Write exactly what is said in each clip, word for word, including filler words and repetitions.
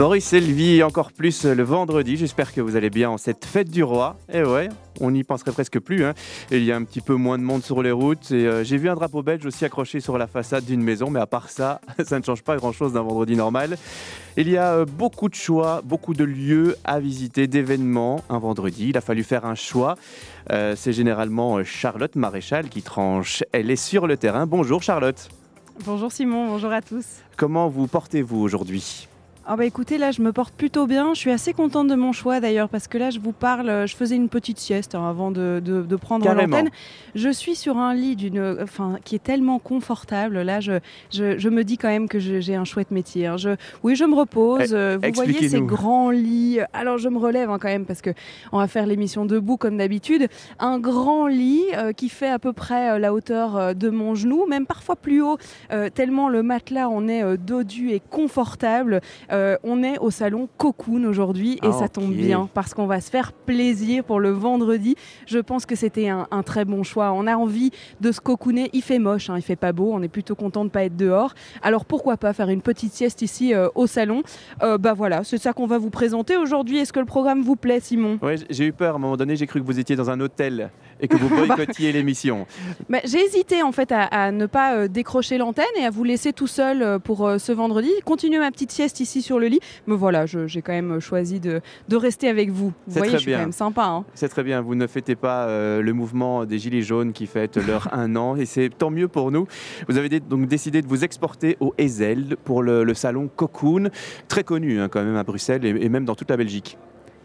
Boris Elvie, encore plus le vendredi. J'espère que vous allez bien en cette fête du roi. Et ouais, on n'y penserait presque plus, hein. Il y a un petit peu moins de monde sur les routes. Et euh, j'ai vu un drapeau belge aussi accroché sur la façade d'une maison. Mais à part ça, ça ne change pas grand-chose d'un vendredi normal. Il y a euh, beaucoup de choix, beaucoup de lieux à visiter, d'événements. Un vendredi, il a fallu faire un choix. Euh, c'est généralement Charlotte Maréchal qui tranche. Elle est sur le terrain. Bonjour Charlotte. Bonjour Simon, bonjour à tous. Comment vous portez-vous aujourd'hui ? Ah bah écoutez, là je me porte plutôt bien, je suis assez contente de mon choix d'ailleurs parce que là je vous parle, je faisais une petite sieste hein, avant de, de, de prendre Carrément. l'antenne. Je suis sur un lit d'une, enfin, qui est tellement confortable, là je, je, je me dis quand même que je, j'ai un chouette métier. Hein. Je, oui je me repose, eh, vous voyez ces grands lits, alors je me relève hein, quand même parce qu'on va faire l'émission debout comme d'habitude. Un grand lit euh, qui fait à peu près euh, la hauteur euh, de mon genou, même parfois plus haut, euh, tellement le matelas on est euh, dodu et confortable. Euh, Euh, on est au salon Cocoon aujourd'hui et ah, ça tombe okay. bien parce qu'on va se faire plaisir pour le vendredi. Je pense que c'était un, un très bon choix. On a envie de se cocooner. Il fait moche, hein, il fait pas beau. On est plutôt content de ne pas être dehors. Alors pourquoi pas faire une petite sieste ici euh, au salon euh, Bah voilà, c'est ça qu'on va vous présenter aujourd'hui. Est-ce que le programme vous plaît, Simon ? Ouais, j'ai eu peur. À un moment donné, j'ai cru que vous étiez dans un hôtel et que vous boycottiez l'émission. Bah, j'ai hésité en fait à, à ne pas euh, décrocher l'antenne et à vous laisser tout seul euh, pour euh, ce vendredi. Continuez ma petite sieste ici sur le lit, mais voilà, je, j'ai quand même choisi de, de rester avec vous. Vous c'est voyez, je suis bien. Quand même sympa. Hein. C'est très bien, vous ne fêtez pas euh, le mouvement des Gilets jaunes qui fête leur un an, et c'est tant mieux pour nous. Vous avez d- donc décidé de vous exporter au Heysel pour le, le salon Cocoon, très connu hein, quand même à Bruxelles et, et même dans toute la Belgique.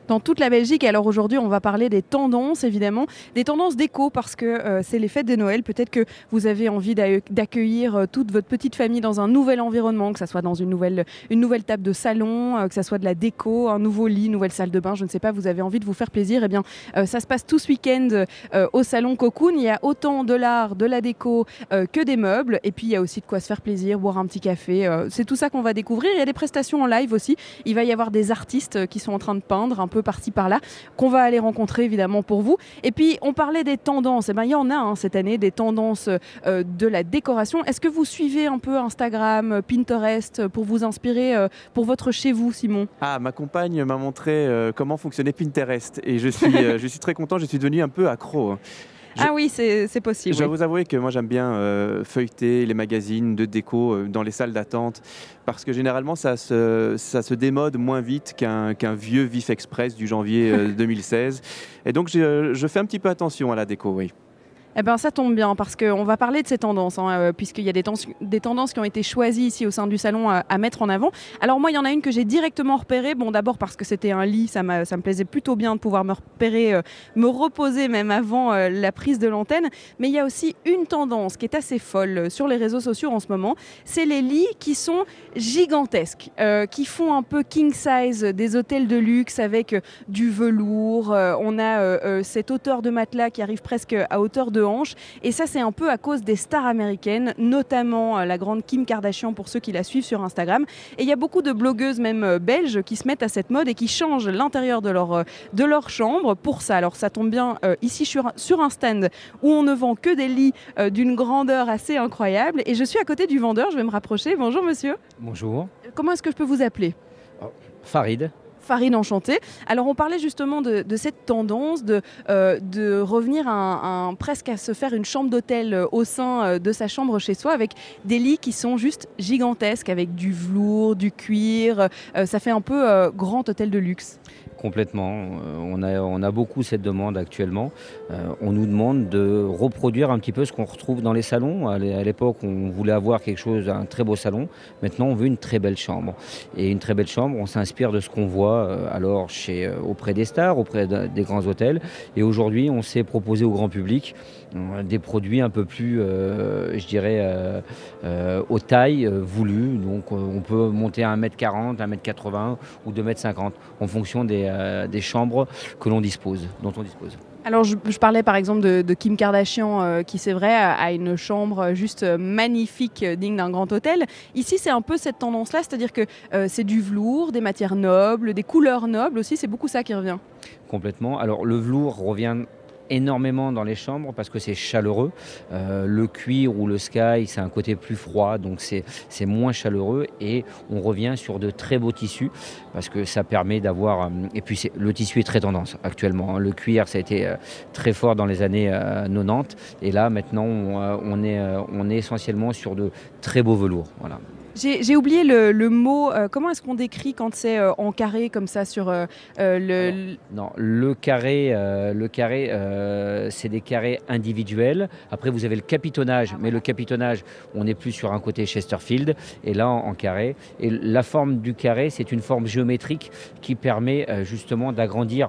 Dans toute la Belgique. Alors aujourd'hui, on va parler des tendances, évidemment, des tendances déco, parce que euh, c'est les fêtes de Noël. Peut-être que vous avez envie d'accueillir euh, toute votre petite famille dans un nouvel environnement, que ça soit dans une nouvelle, une nouvelle table de salon, euh, que ça soit de la déco, un nouveau lit, nouvelle salle de bain, je ne sais pas, vous avez envie de vous faire plaisir. Eh bien, euh, ça se passe tout ce week-end euh, au salon Cocoon. Il y a autant de l'art, de la déco euh, que des meubles. Et puis, il y a aussi de quoi se faire plaisir, boire un petit café. Euh, c'est tout ça qu'on va découvrir. Il y a des prestations en live aussi. Il va y avoir des artistes qui sont en train de peindre, un peu par-ci par-là, qu'on va aller rencontrer évidemment pour vous. Et puis on parlait des tendances, et eh ben il y en a hein, cette année des tendances euh, de la décoration. Est-ce que vous suivez un peu Instagram, Pinterest pour vous inspirer euh, pour votre chez vous, Simon ? Ah, ma compagne m'a montré euh, comment fonctionnait Pinterest et je suis euh, je suis très content, je suis devenu un peu accro. Je, ah oui, c'est, c'est possible. Je vais oui. vous avouer que moi, j'aime bien euh, feuilleter les magazines de déco euh, dans les salles d'attente parce que généralement, ça se, ça se démode moins vite qu'un, qu'un vieux Vif Express du janvier euh, deux mille seize. Et donc, je, je fais un petit peu attention à la déco, oui. Eh ben, ça tombe bien parce qu'on va parler de ces tendances hein, euh, puisqu'il y a des, tens- des tendances qui ont été choisies ici au sein du salon euh, à mettre en avant. Alors moi, il y en a une que j'ai directement repérée. Bon, d'abord parce que c'était un lit, ça, m'a, ça me plaisait plutôt bien de pouvoir me repérer, euh, me reposer même avant euh, la prise de l'antenne. Mais il y a aussi une tendance qui est assez folle euh, sur les réseaux sociaux en ce moment. C'est les lits qui sont gigantesques, euh, qui font un peu king size des hôtels de luxe avec euh, du velours. Euh, on a euh, euh, cette hauteur de matelas qui arrive presque à hauteur de hanches. Et ça, c'est un peu à cause des stars américaines, notamment euh, la grande Kim Kardashian pour ceux qui la suivent sur Instagram. Et il y a beaucoup de blogueuses, même euh, belges, qui se mettent à cette mode et qui changent l'intérieur de leur, euh, de leur chambre pour ça. Alors ça tombe bien, euh, ici sur, sur un stand où on ne vend que des lits euh, d'une grandeur assez incroyable. Et je suis à côté du vendeur, je vais me rapprocher. Bonjour monsieur. Bonjour. Comment est-ce que je peux vous appeler ? Oh, Farid. Farid, enchanté. Alors, on parlait justement de, de cette tendance de, euh, de revenir à, à, presque à se faire une chambre d'hôtel euh, au sein euh, de sa chambre chez soi avec des lits qui sont juste gigantesques avec du velours, du cuir. Euh, ça fait un peu euh, grand hôtel de luxe. Complètement. Euh, on a, on a beaucoup cette demande actuellement. Euh, on nous demande de reproduire un petit peu ce qu'on retrouve dans les salons. À l'époque, on voulait avoir quelque chose, un très beau salon. Maintenant, on veut une très belle chambre. Et une très belle chambre, on s'inspire de ce qu'on voit alors chez, auprès des stars, auprès de, des grands hôtels. Et aujourd'hui, on s'est proposé au grand public euh, des produits un peu plus, euh, je dirais, euh, euh, aux tailles euh, voulues. Donc, euh, on peut monter à un mètre quarante, un mètre quatre-vingts ou deux mètres cinquante en fonction des, euh, des chambres que l'on dispose, dont on dispose. Alors, je, je parlais par exemple de, de Kim Kardashian, euh, qui c'est vrai a, a une chambre juste magnifique, euh, digne d'un grand hôtel. Ici, c'est un peu cette tendance-là, c'est-à-dire que euh, c'est du velours, des matières nobles, des couleurs nobles aussi, c'est beaucoup ça qui revient. Complètement. Alors, le velours revient énormément dans les chambres parce que c'est chaleureux. Euh, le cuir ou le sky, c'est un côté plus froid, donc c'est, c'est moins chaleureux, et on revient sur de très beaux tissus parce que ça permet d'avoir... Et puis c'est, le tissu est très tendance actuellement. Le cuir, ça a été très fort dans les années quatre-vingt-dix, et là maintenant on, on, est, on est essentiellement sur de très beaux velours. Voilà. J'ai, j'ai oublié le, le mot, euh, comment est-ce qu'on décrit quand c'est euh, en carré comme ça sur euh, le... Non, non, le carré, euh, le carré euh, c'est des carrés individuels. Après, vous avez le capitonnage, ah, mais voilà. Le capitonnage, on est plus sur un côté Chesterfield, et là, en, en carré. Et la forme du carré, c'est une forme géométrique qui permet euh, justement d'agrandir...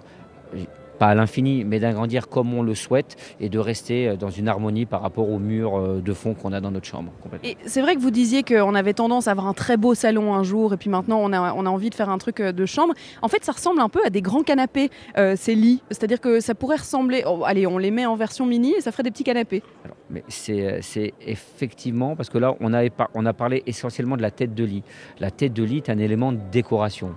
pas à l'infini, mais d'agrandir comme on le souhaite et de rester dans une harmonie par rapport au mur de fond qu'on a dans notre chambre. Et c'est vrai que vous disiez qu'on avait tendance à avoir un très beau salon un jour, et puis maintenant on a, on a envie de faire un truc de chambre. En fait, ça ressemble un peu à des grands canapés, euh, ces lits. C'est-à-dire que ça pourrait ressembler... Oh, allez, on les met en version mini et ça ferait des petits canapés. Alors, mais c'est, c'est effectivement... Parce que là, on a, on a parlé essentiellement de la tête de lit. La tête de lit est un élément de décoration.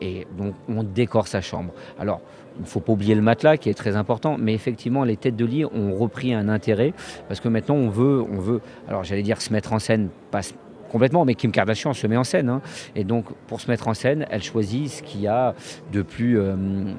Et donc, on décore sa chambre. Alors, il ne faut pas oublier le matelas qui est très important, mais effectivement, les têtes de lit ont repris un intérêt parce que maintenant, on veut, on veut alors j'allais dire se mettre en scène, pas complètement, mais Kim Kardashian se met en scène. Hein. Et donc, pour se mettre en scène, elle choisit ce qu'il y a de plus euh,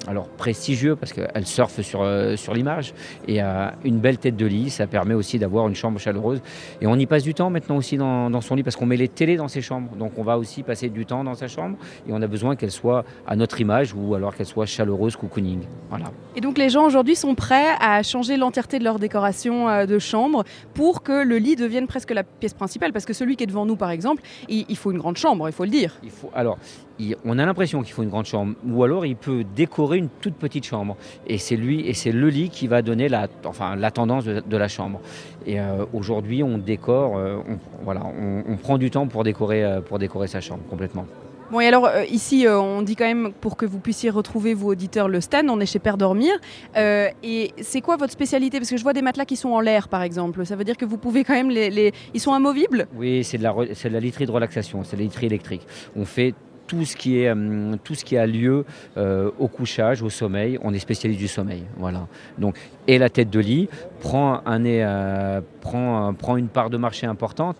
alors, prestigieux parce qu'elle surfe sur, euh, sur l'image. Et euh, une belle tête de lit, ça permet aussi d'avoir une chambre chaleureuse. Et on y passe du temps maintenant aussi dans, dans son lit parce qu'on met les télés dans ses chambres. Donc, on va aussi passer du temps dans sa chambre et on a besoin qu'elle soit à notre image ou alors qu'elle soit chaleureuse, cocooning. Voilà. Et donc, les gens aujourd'hui sont prêts à changer l'entièreté de leur décoration euh, de chambre pour que le lit devienne presque la pièce principale, parce que celui qui est devant nous, par exemple, il faut une grande chambre, il faut le dire. Il faut, alors, il, on a l'impression qu'il faut une grande chambre, ou alors il peut décorer une toute petite chambre. Et c'est lui, et c'est le lit qui va donner la, enfin, la tendance de, de la chambre. Et euh, aujourd'hui, on décore, euh, on, voilà, on, on prend du temps pour décorer, euh, pour décorer sa chambre complètement. Bon, et alors euh, ici, euh, on dit quand même, pour que vous puissiez retrouver, vous auditeurs, le stand, on est chez Père Dormir. Euh, et c'est quoi votre spécialité ? Parce que je vois des matelas qui sont en l'air, par exemple. Ça veut dire que vous pouvez quand même les... les... Ils sont amovibles ? Oui, c'est de, la, c'est de la literie de relaxation, c'est de la literie électrique. On fait... Tout ce, qui est, tout ce qui a lieu euh, au couchage, au sommeil, on est spécialiste du sommeil. Voilà. Donc, et la tête de lit prend, un, euh, prend, prend une part de marché importante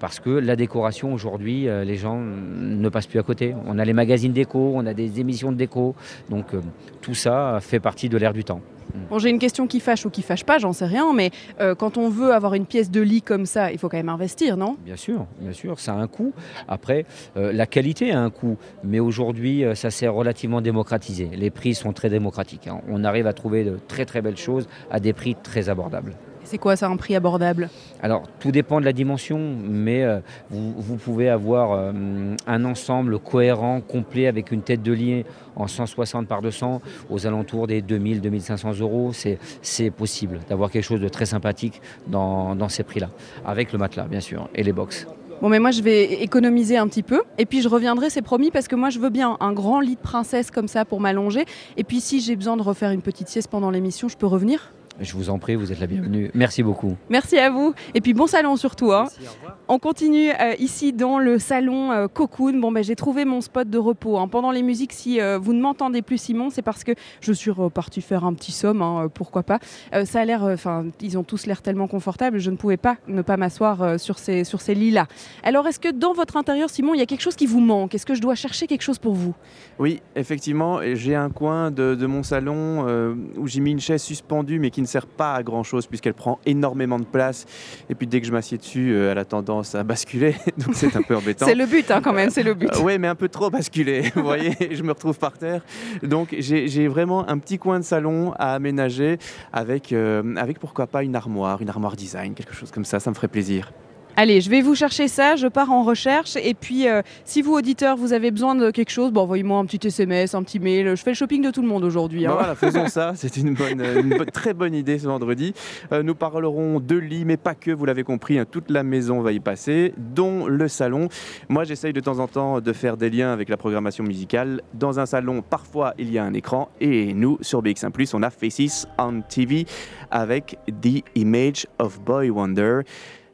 parce que la décoration aujourd'hui, euh, les gens ne passent plus à côté. On a les magazines déco, on a des émissions de déco. Donc euh, tout ça fait partie de l'ère du temps. Bon, j'ai une question qui fâche ou qui fâche pas, j'en sais rien, mais euh, quand on veut avoir une pièce de lit comme ça, il faut quand même investir, non ? Bien sûr, bien sûr, ça a un coût. Après, euh, la qualité a un coût, mais aujourd'hui, euh, ça s'est relativement démocratisé. Les prix sont très démocratiques, hein. On arrive à trouver de très très belles choses à des prix très abordables. C'est quoi ça, un prix abordable ? Alors, tout dépend de la dimension, mais euh, vous, vous pouvez avoir euh, un ensemble cohérent, complet, avec une tête de lit en cent soixante par deux cents, aux alentours des deux mille à deux mille cinq cents euros. C'est, c'est possible d'avoir quelque chose de très sympathique dans, dans ces prix-là, avec le matelas, bien sûr, et les box. Bon, mais moi, je vais économiser un petit peu. Et puis, je reviendrai, c'est promis, parce que moi, je veux bien un grand lit de princesse comme ça pour m'allonger. Et puis, si j'ai besoin de refaire une petite sieste pendant l'émission, je peux revenir ? Je vous en prie, vous êtes la bienvenue. Merci beaucoup. Merci à vous. Et puis bon salon surtout. Hein. Merci, au revoir. On continue euh, ici dans le salon euh, Cocoon. Bon, ben, j'ai trouvé mon spot de repos. Hein. Pendant les musiques, si euh, vous ne m'entendez plus, Simon, c'est parce que je suis repartie faire un petit somme. Hein, pourquoi pas. Euh, ça a l'air, enfin, euh, ils ont tous l'air tellement confortables. Je ne pouvais pas ne pas m'asseoir euh, sur ces, sur ces lits-là. Alors, est-ce que dans votre intérieur, Simon, il y a quelque chose qui vous manque ? Est-ce que je dois chercher quelque chose pour vous ? Oui, effectivement. J'ai un coin de, de mon salon euh, où j'ai mis une chaise suspendue, mais qui ne ne sert pas à grand chose puisqu'elle prend énormément de place, et puis dès que je m'assieds dessus euh, elle a tendance à basculer donc c'est un peu embêtant. C'est le but hein, quand même, c'est le but. Euh, oui, mais un peu trop basculé, vous voyez, je me retrouve par terre. Donc j'ai, j'ai vraiment un petit coin de salon à aménager avec, euh, avec pourquoi pas une armoire, une armoire design, quelque chose comme ça, ça me ferait plaisir. Allez, je vais vous chercher ça, je pars en recherche. Et puis, euh, si vous, auditeurs, vous avez besoin de quelque chose, bon, envoyez-moi un petit S M S, un petit mail. Je fais le shopping de tout le monde aujourd'hui. Hein. Bah voilà, faisons ça. C'est une, bonne, une bonne, très bonne idée ce vendredi. Euh, nous parlerons de lit, mais pas que, vous l'avez compris. Hein, toute la maison va y passer, dont le salon. Moi, j'essaye de temps en temps de faire des liens avec la programmation musicale. Dans un salon, parfois, il y a un écran. Et nous, sur B X un plus, on a Faces on T V avec The Image of Boy Wonder.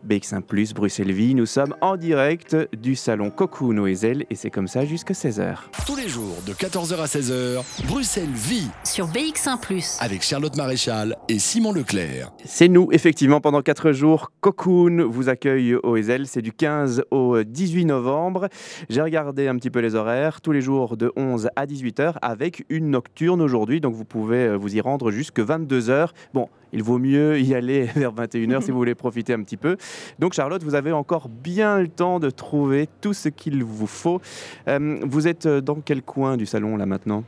B X un plus, Bruxelles-Vie, nous sommes en direct du salon Cocoon au Heysel et c'est comme ça jusqu'à seize heures. Tous les jours de quatorze heures à seize heures, Bruxelles-Vie sur B X un plus avec Charlotte Maréchal et Simon Leclerc. C'est nous, effectivement, pendant quatre jours, Cocoon vous accueille au Heysel, c'est du quinze au dix-huit novembre. J'ai regardé un petit peu les horaires, tous les jours de onze à dix-huit heures avec une nocturne aujourd'hui, donc vous pouvez vous y rendre jusqu'à vingt-deux heures. Bon, il vaut mieux y aller vers vingt et une heures si vous voulez profiter un petit peu. Donc Charlotte, vous avez encore bien le temps de trouver tout ce qu'il vous faut. Euh, vous êtes dans quel coin du salon là maintenant ?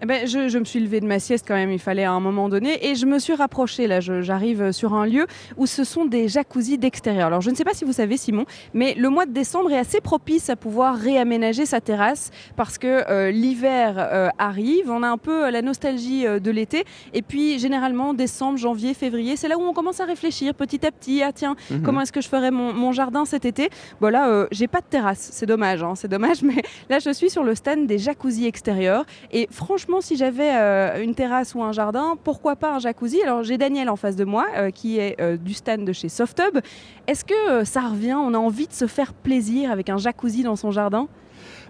Eh ben, je, je me suis levée de ma sieste quand même, il fallait à un moment donné, et je me suis rapprochée, là, je, j'arrive sur un lieu où ce sont des jacuzzis d'extérieur. Alors je ne sais pas si vous savez, Simon, mais le mois de décembre est assez propice à pouvoir réaménager sa terrasse parce que euh, l'hiver euh, arrive, on a un peu la nostalgie euh, de l'été, et puis généralement décembre, janvier, février, c'est là où on commence à réfléchir petit à petit, ah tiens, mmh. comment est-ce que je ferais mon, mon jardin cet été ? Bon là, euh, j'ai pas de terrasse, c'est dommage, hein, c'est dommage, mais là je suis sur le stand des jacuzzis extérieurs, et franchement, si j'avais euh, une terrasse ou un jardin, pourquoi pas un jacuzzi ? Alors j'ai Daniel en face de moi euh, qui est euh, du stand de chez Softub. Est-ce que euh, ça revient ? On a envie de se faire plaisir avec un jacuzzi dans son jardin ?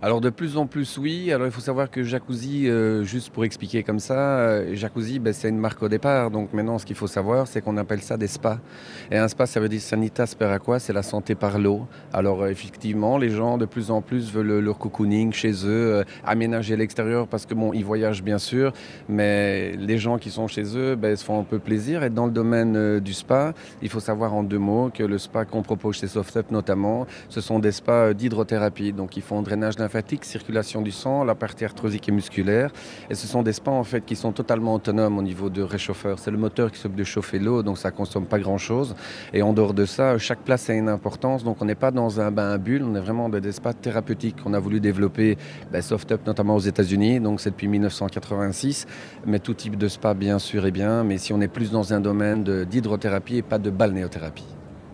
Alors de plus en plus oui, alors il faut savoir que jacuzzi, euh, juste pour expliquer comme ça, euh, jacuzzi ben, c'est une marque au départ, donc maintenant ce qu'il faut savoir c'est qu'on appelle ça des spas. Et un spa ça veut dire sanitas per aqua, c'est la santé par l'eau. Alors euh, effectivement les gens de plus en plus veulent leur cocooning chez eux, euh, aménager l'extérieur parce que bon ils voyagent bien sûr, mais les gens qui sont chez eux ben, se font un peu plaisir. Et dans le domaine euh, du spa, il faut savoir en deux mots que le spa qu'on propose chez Softsup notamment, ce sont des spas euh, d'hydrothérapie, donc ils font un drainage d'un fatigue, circulation du sang, la partie arthrosique et musculaire. Et ce sont des spas en fait qui sont totalement autonomes au niveau de réchauffeur. C'est le moteur qui s'occupe de chauffer l'eau, donc ça ne consomme pas grand-chose. Et en dehors de ça, chaque place a une importance. Donc on n'est pas dans un bain à bulles, on est vraiment dans des spas thérapeutiques qu'on a voulu développer, ben, Softub notamment aux États-Unis. Donc c'est depuis dix-neuf cent quatre-vingt-six. Mais tout type de spa bien sûr et bien. Mais si on est plus dans un domaine de, d'hydrothérapie et pas de balnéothérapie.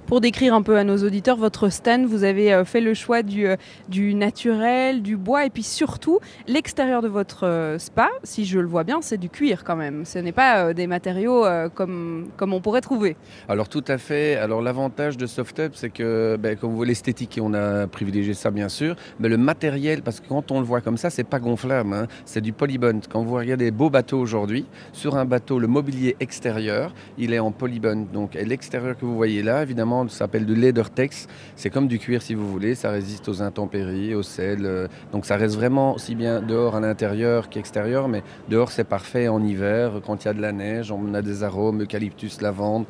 Pour décrire un peu à nos auditeurs, votre stand, vous avez fait le choix du, du naturel, du bois et puis surtout l'extérieur de votre spa, si je le vois bien, c'est du cuir quand même. Ce n'est pas des matériaux comme, comme on pourrait trouver. Alors tout à fait. Alors l'avantage de Softub, c'est que, ben, comme vous voyez, l'esthétique, et on a privilégié ça bien sûr, mais le matériel, parce que quand on le voit comme ça, c'est pas gonflable, hein, c'est du polybond. Quand vous regardez les beaux bateaux aujourd'hui, sur un bateau, le mobilier extérieur, il est en polybond. Donc et l'extérieur que vous voyez là, évidemment, ça s'appelle du leathertex, c'est comme du cuir si vous voulez, ça résiste aux intempéries, au sel, euh, donc ça reste vraiment aussi bien dehors à l'intérieur qu'extérieur, mais dehors c'est parfait en hiver, quand il y a de la neige, on a des arômes, eucalyptus, lavande,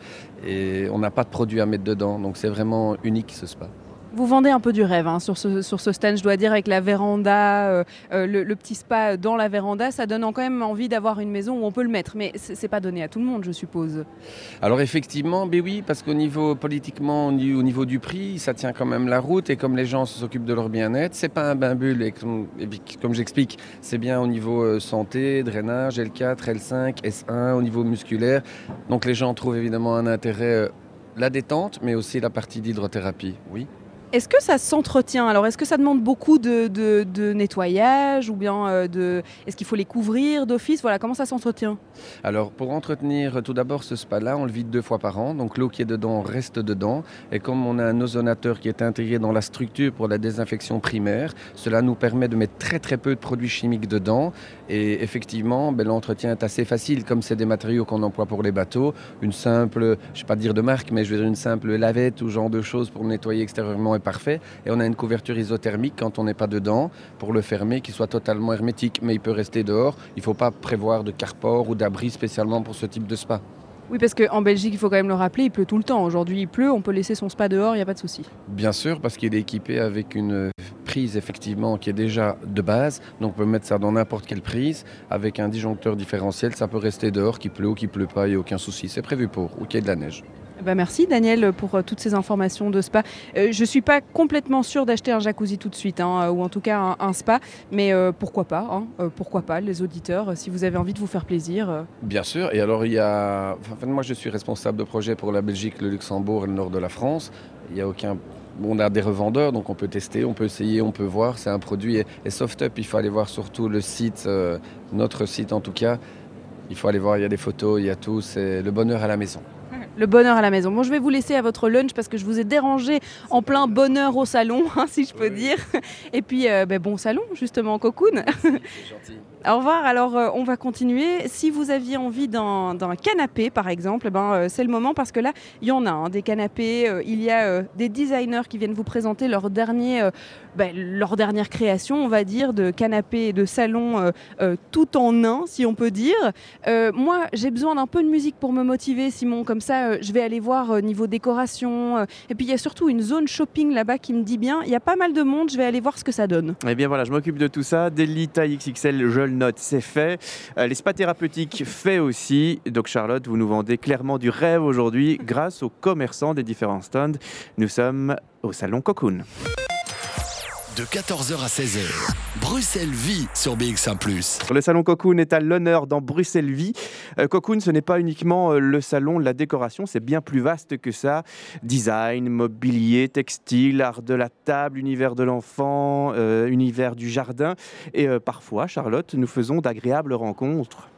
et on n'a pas de produit à mettre dedans, donc c'est vraiment unique ce spa. Vous vendez un peu du rêve hein, sur, ce, sur ce stand, je dois dire, avec la véranda, euh, euh, le, le petit spa dans la véranda, ça donne quand même envie d'avoir une maison où on peut le mettre. Mais c'est, c'est pas donné à tout le monde, je suppose. Alors effectivement, ben oui, parce qu'au niveau politiquement, au niveau du prix, ça tient quand même la route. Et comme les gens s'occupent de leur bien-être, c'est pas un bain-bulle. Et comme, et comme j'explique, c'est bien au niveau santé, drainage, L quatre, L cinq, S un, au niveau musculaire. Donc les gens trouvent évidemment un intérêt, la détente, mais aussi la partie d'hydrothérapie, oui. Est-ce que ça s'entretient ? Alors, est-ce que ça demande beaucoup de, de, de nettoyage ou bien euh, de, est-ce qu'il faut les couvrir d'office ? Voilà, comment ça s'entretient ? Alors, pour entretenir tout d'abord ce spa-là, on le vide deux fois par an. Donc, l'eau qui est dedans reste dedans. Et comme on a un ozonateur qui est intégré dans la structure pour la désinfection primaire, cela nous permet de mettre très très peu de produits chimiques dedans. Et effectivement, ben, l'entretien est assez facile. Comme c'est des matériaux qu'on emploie pour les bateaux, une simple, je ne vais pas dire de marque, mais je vais dire une simple lavette ou genre de choses pour nettoyer extérieurement. Parfait, et on a une couverture isothermique quand on n'est pas dedans pour le fermer, qu'il soit totalement hermétique, mais il peut rester dehors. Il ne faut pas prévoir de carport ou d'abri spécialement pour ce type de spa. Oui, parce qu'en Belgique, il faut quand même le rappeler, il pleut tout le temps. Aujourd'hui, il pleut, on peut laisser son spa dehors, il n'y a pas de souci. Bien sûr, parce qu'il est équipé avec une prise, effectivement, qui est déjà de base. Donc, on peut mettre ça dans n'importe quelle prise. Avec un disjoncteur différentiel, ça peut rester dehors, qu'il pleut ou qu'il ne pleut pas, il n'y a aucun souci. C'est prévu pour, ou qu'il y ait de la neige. Bah merci Daniel pour euh, toutes ces informations de spa. Euh, je ne suis pas complètement sûre d'acheter un jacuzzi tout de suite, hein, euh, ou en tout cas un, un spa, mais euh, pourquoi pas, hein, euh, pourquoi pas les auditeurs, euh, si vous avez envie de vous faire plaisir. Euh... Bien sûr, et alors il y a... Enfin, moi je suis responsable de projet pour la Belgique, le Luxembourg et le nord de la France. Il n'y a aucun... On a des revendeurs, donc on peut tester, on peut essayer, on peut voir. C'est un produit, et, et Softub, il faut aller voir surtout le site, euh, notre site en tout cas. Il faut aller voir, il y a des photos, il y a tout, c'est le bonheur à la maison. Le bonheur à la maison. Bon, je vais vous laisser à votre lunch parce que je vous ai dérangé en plein bonheur au salon, hein, si je peux oui. dire. Et puis, euh, bah, bon salon, justement, Cocoon. Merci, c'est gentil. Au revoir. Alors, euh, on va continuer. Si vous aviez envie d'un, d'un canapé, par exemple, ben, euh, c'est le moment parce que là, il y en a hein, des canapés. Euh, il y a euh, des designers qui viennent vous présenter leur, dernier, euh, ben, leur dernière création, on va dire, de canapés et de salons euh, euh, tout en un, si on peut dire. Euh, moi, j'ai besoin d'un peu de musique pour me motiver, Simon. Comme ça, euh, je vais aller voir euh, niveau décoration. Euh, et puis, il y a surtout une zone shopping là-bas qui me dit bien. Il y a pas mal de monde. Je vais aller voir ce que ça donne. Eh bien, voilà, je m'occupe de tout ça. Daily taille X X L, je note, c'est fait. Euh, les spas thérapeutiques, fait aussi. Donc Charlotte, vous nous vendez clairement du rêve aujourd'hui grâce aux commerçants des différents stands. Nous sommes au salon Cocoon. De quatorze heures à seize heures, Bruxelles-Vie sur B X un plus. Le salon Cocoon est à l'honneur dans Bruxelles-Vie. Euh, Cocoon, ce n'est pas uniquement le salon de la décoration, c'est bien plus vaste que ça. Design, mobilier, textile, art de la table, univers de l'enfant, euh, univers du jardin. Et euh, parfois, Charlotte, nous faisons d'agréables rencontres.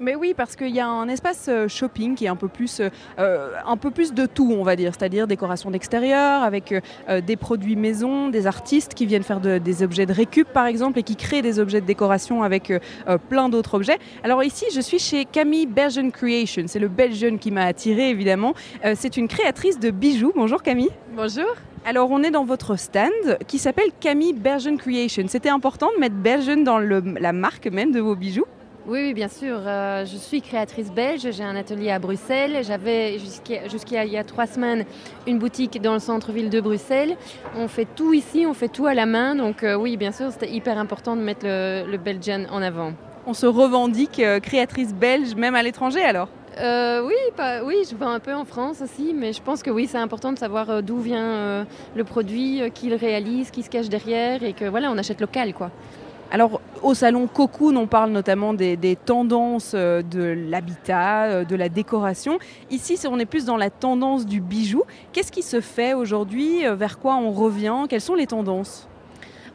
Mais oui, parce qu'il y a un espace shopping qui est un peu plus, euh, un peu plus de tout, on va dire. C'est-à-dire décoration d'extérieur, avec euh, des produits maison, des artistes qui viennent faire de, des objets de récup, par exemple, et qui créent des objets de décoration avec euh, plein d'autres objets. Alors ici, je suis chez Camille Bergen Creation. C'est le Belgian qui m'a attirée, évidemment. Euh, c'est une créatrice de bijoux. Bonjour Camille. Bonjour. Alors on est dans votre stand qui s'appelle Camille Bergen Creation. C'était important de mettre Bergen dans le, la marque même de vos bijoux? Oui, oui, bien sûr. Euh, je suis créatrice belge, j'ai un atelier à Bruxelles. J'avais jusqu'à, jusqu'à il y a trois semaines une boutique dans le centre-ville de Bruxelles. On fait tout ici, on fait tout à la main. Donc euh, oui, bien sûr, c'était hyper important de mettre le, le Belgian en avant. On se revendique euh, créatrice belge, même à l'étranger alors ? Euh, oui, pas, oui, je vends un peu en France aussi, mais je pense que oui, c'est important de savoir euh, d'où vient euh, le produit, euh, qui le réalise, qui se cache derrière et que voilà, on achète local, quoi. Alors, au salon Cocoon, on parle notamment des, des tendances de l'habitat, de la décoration. Ici, on est plus dans la tendance du bijou. Qu'est-ce qui se fait aujourd'hui? Vers quoi on revient? Quelles sont les tendances?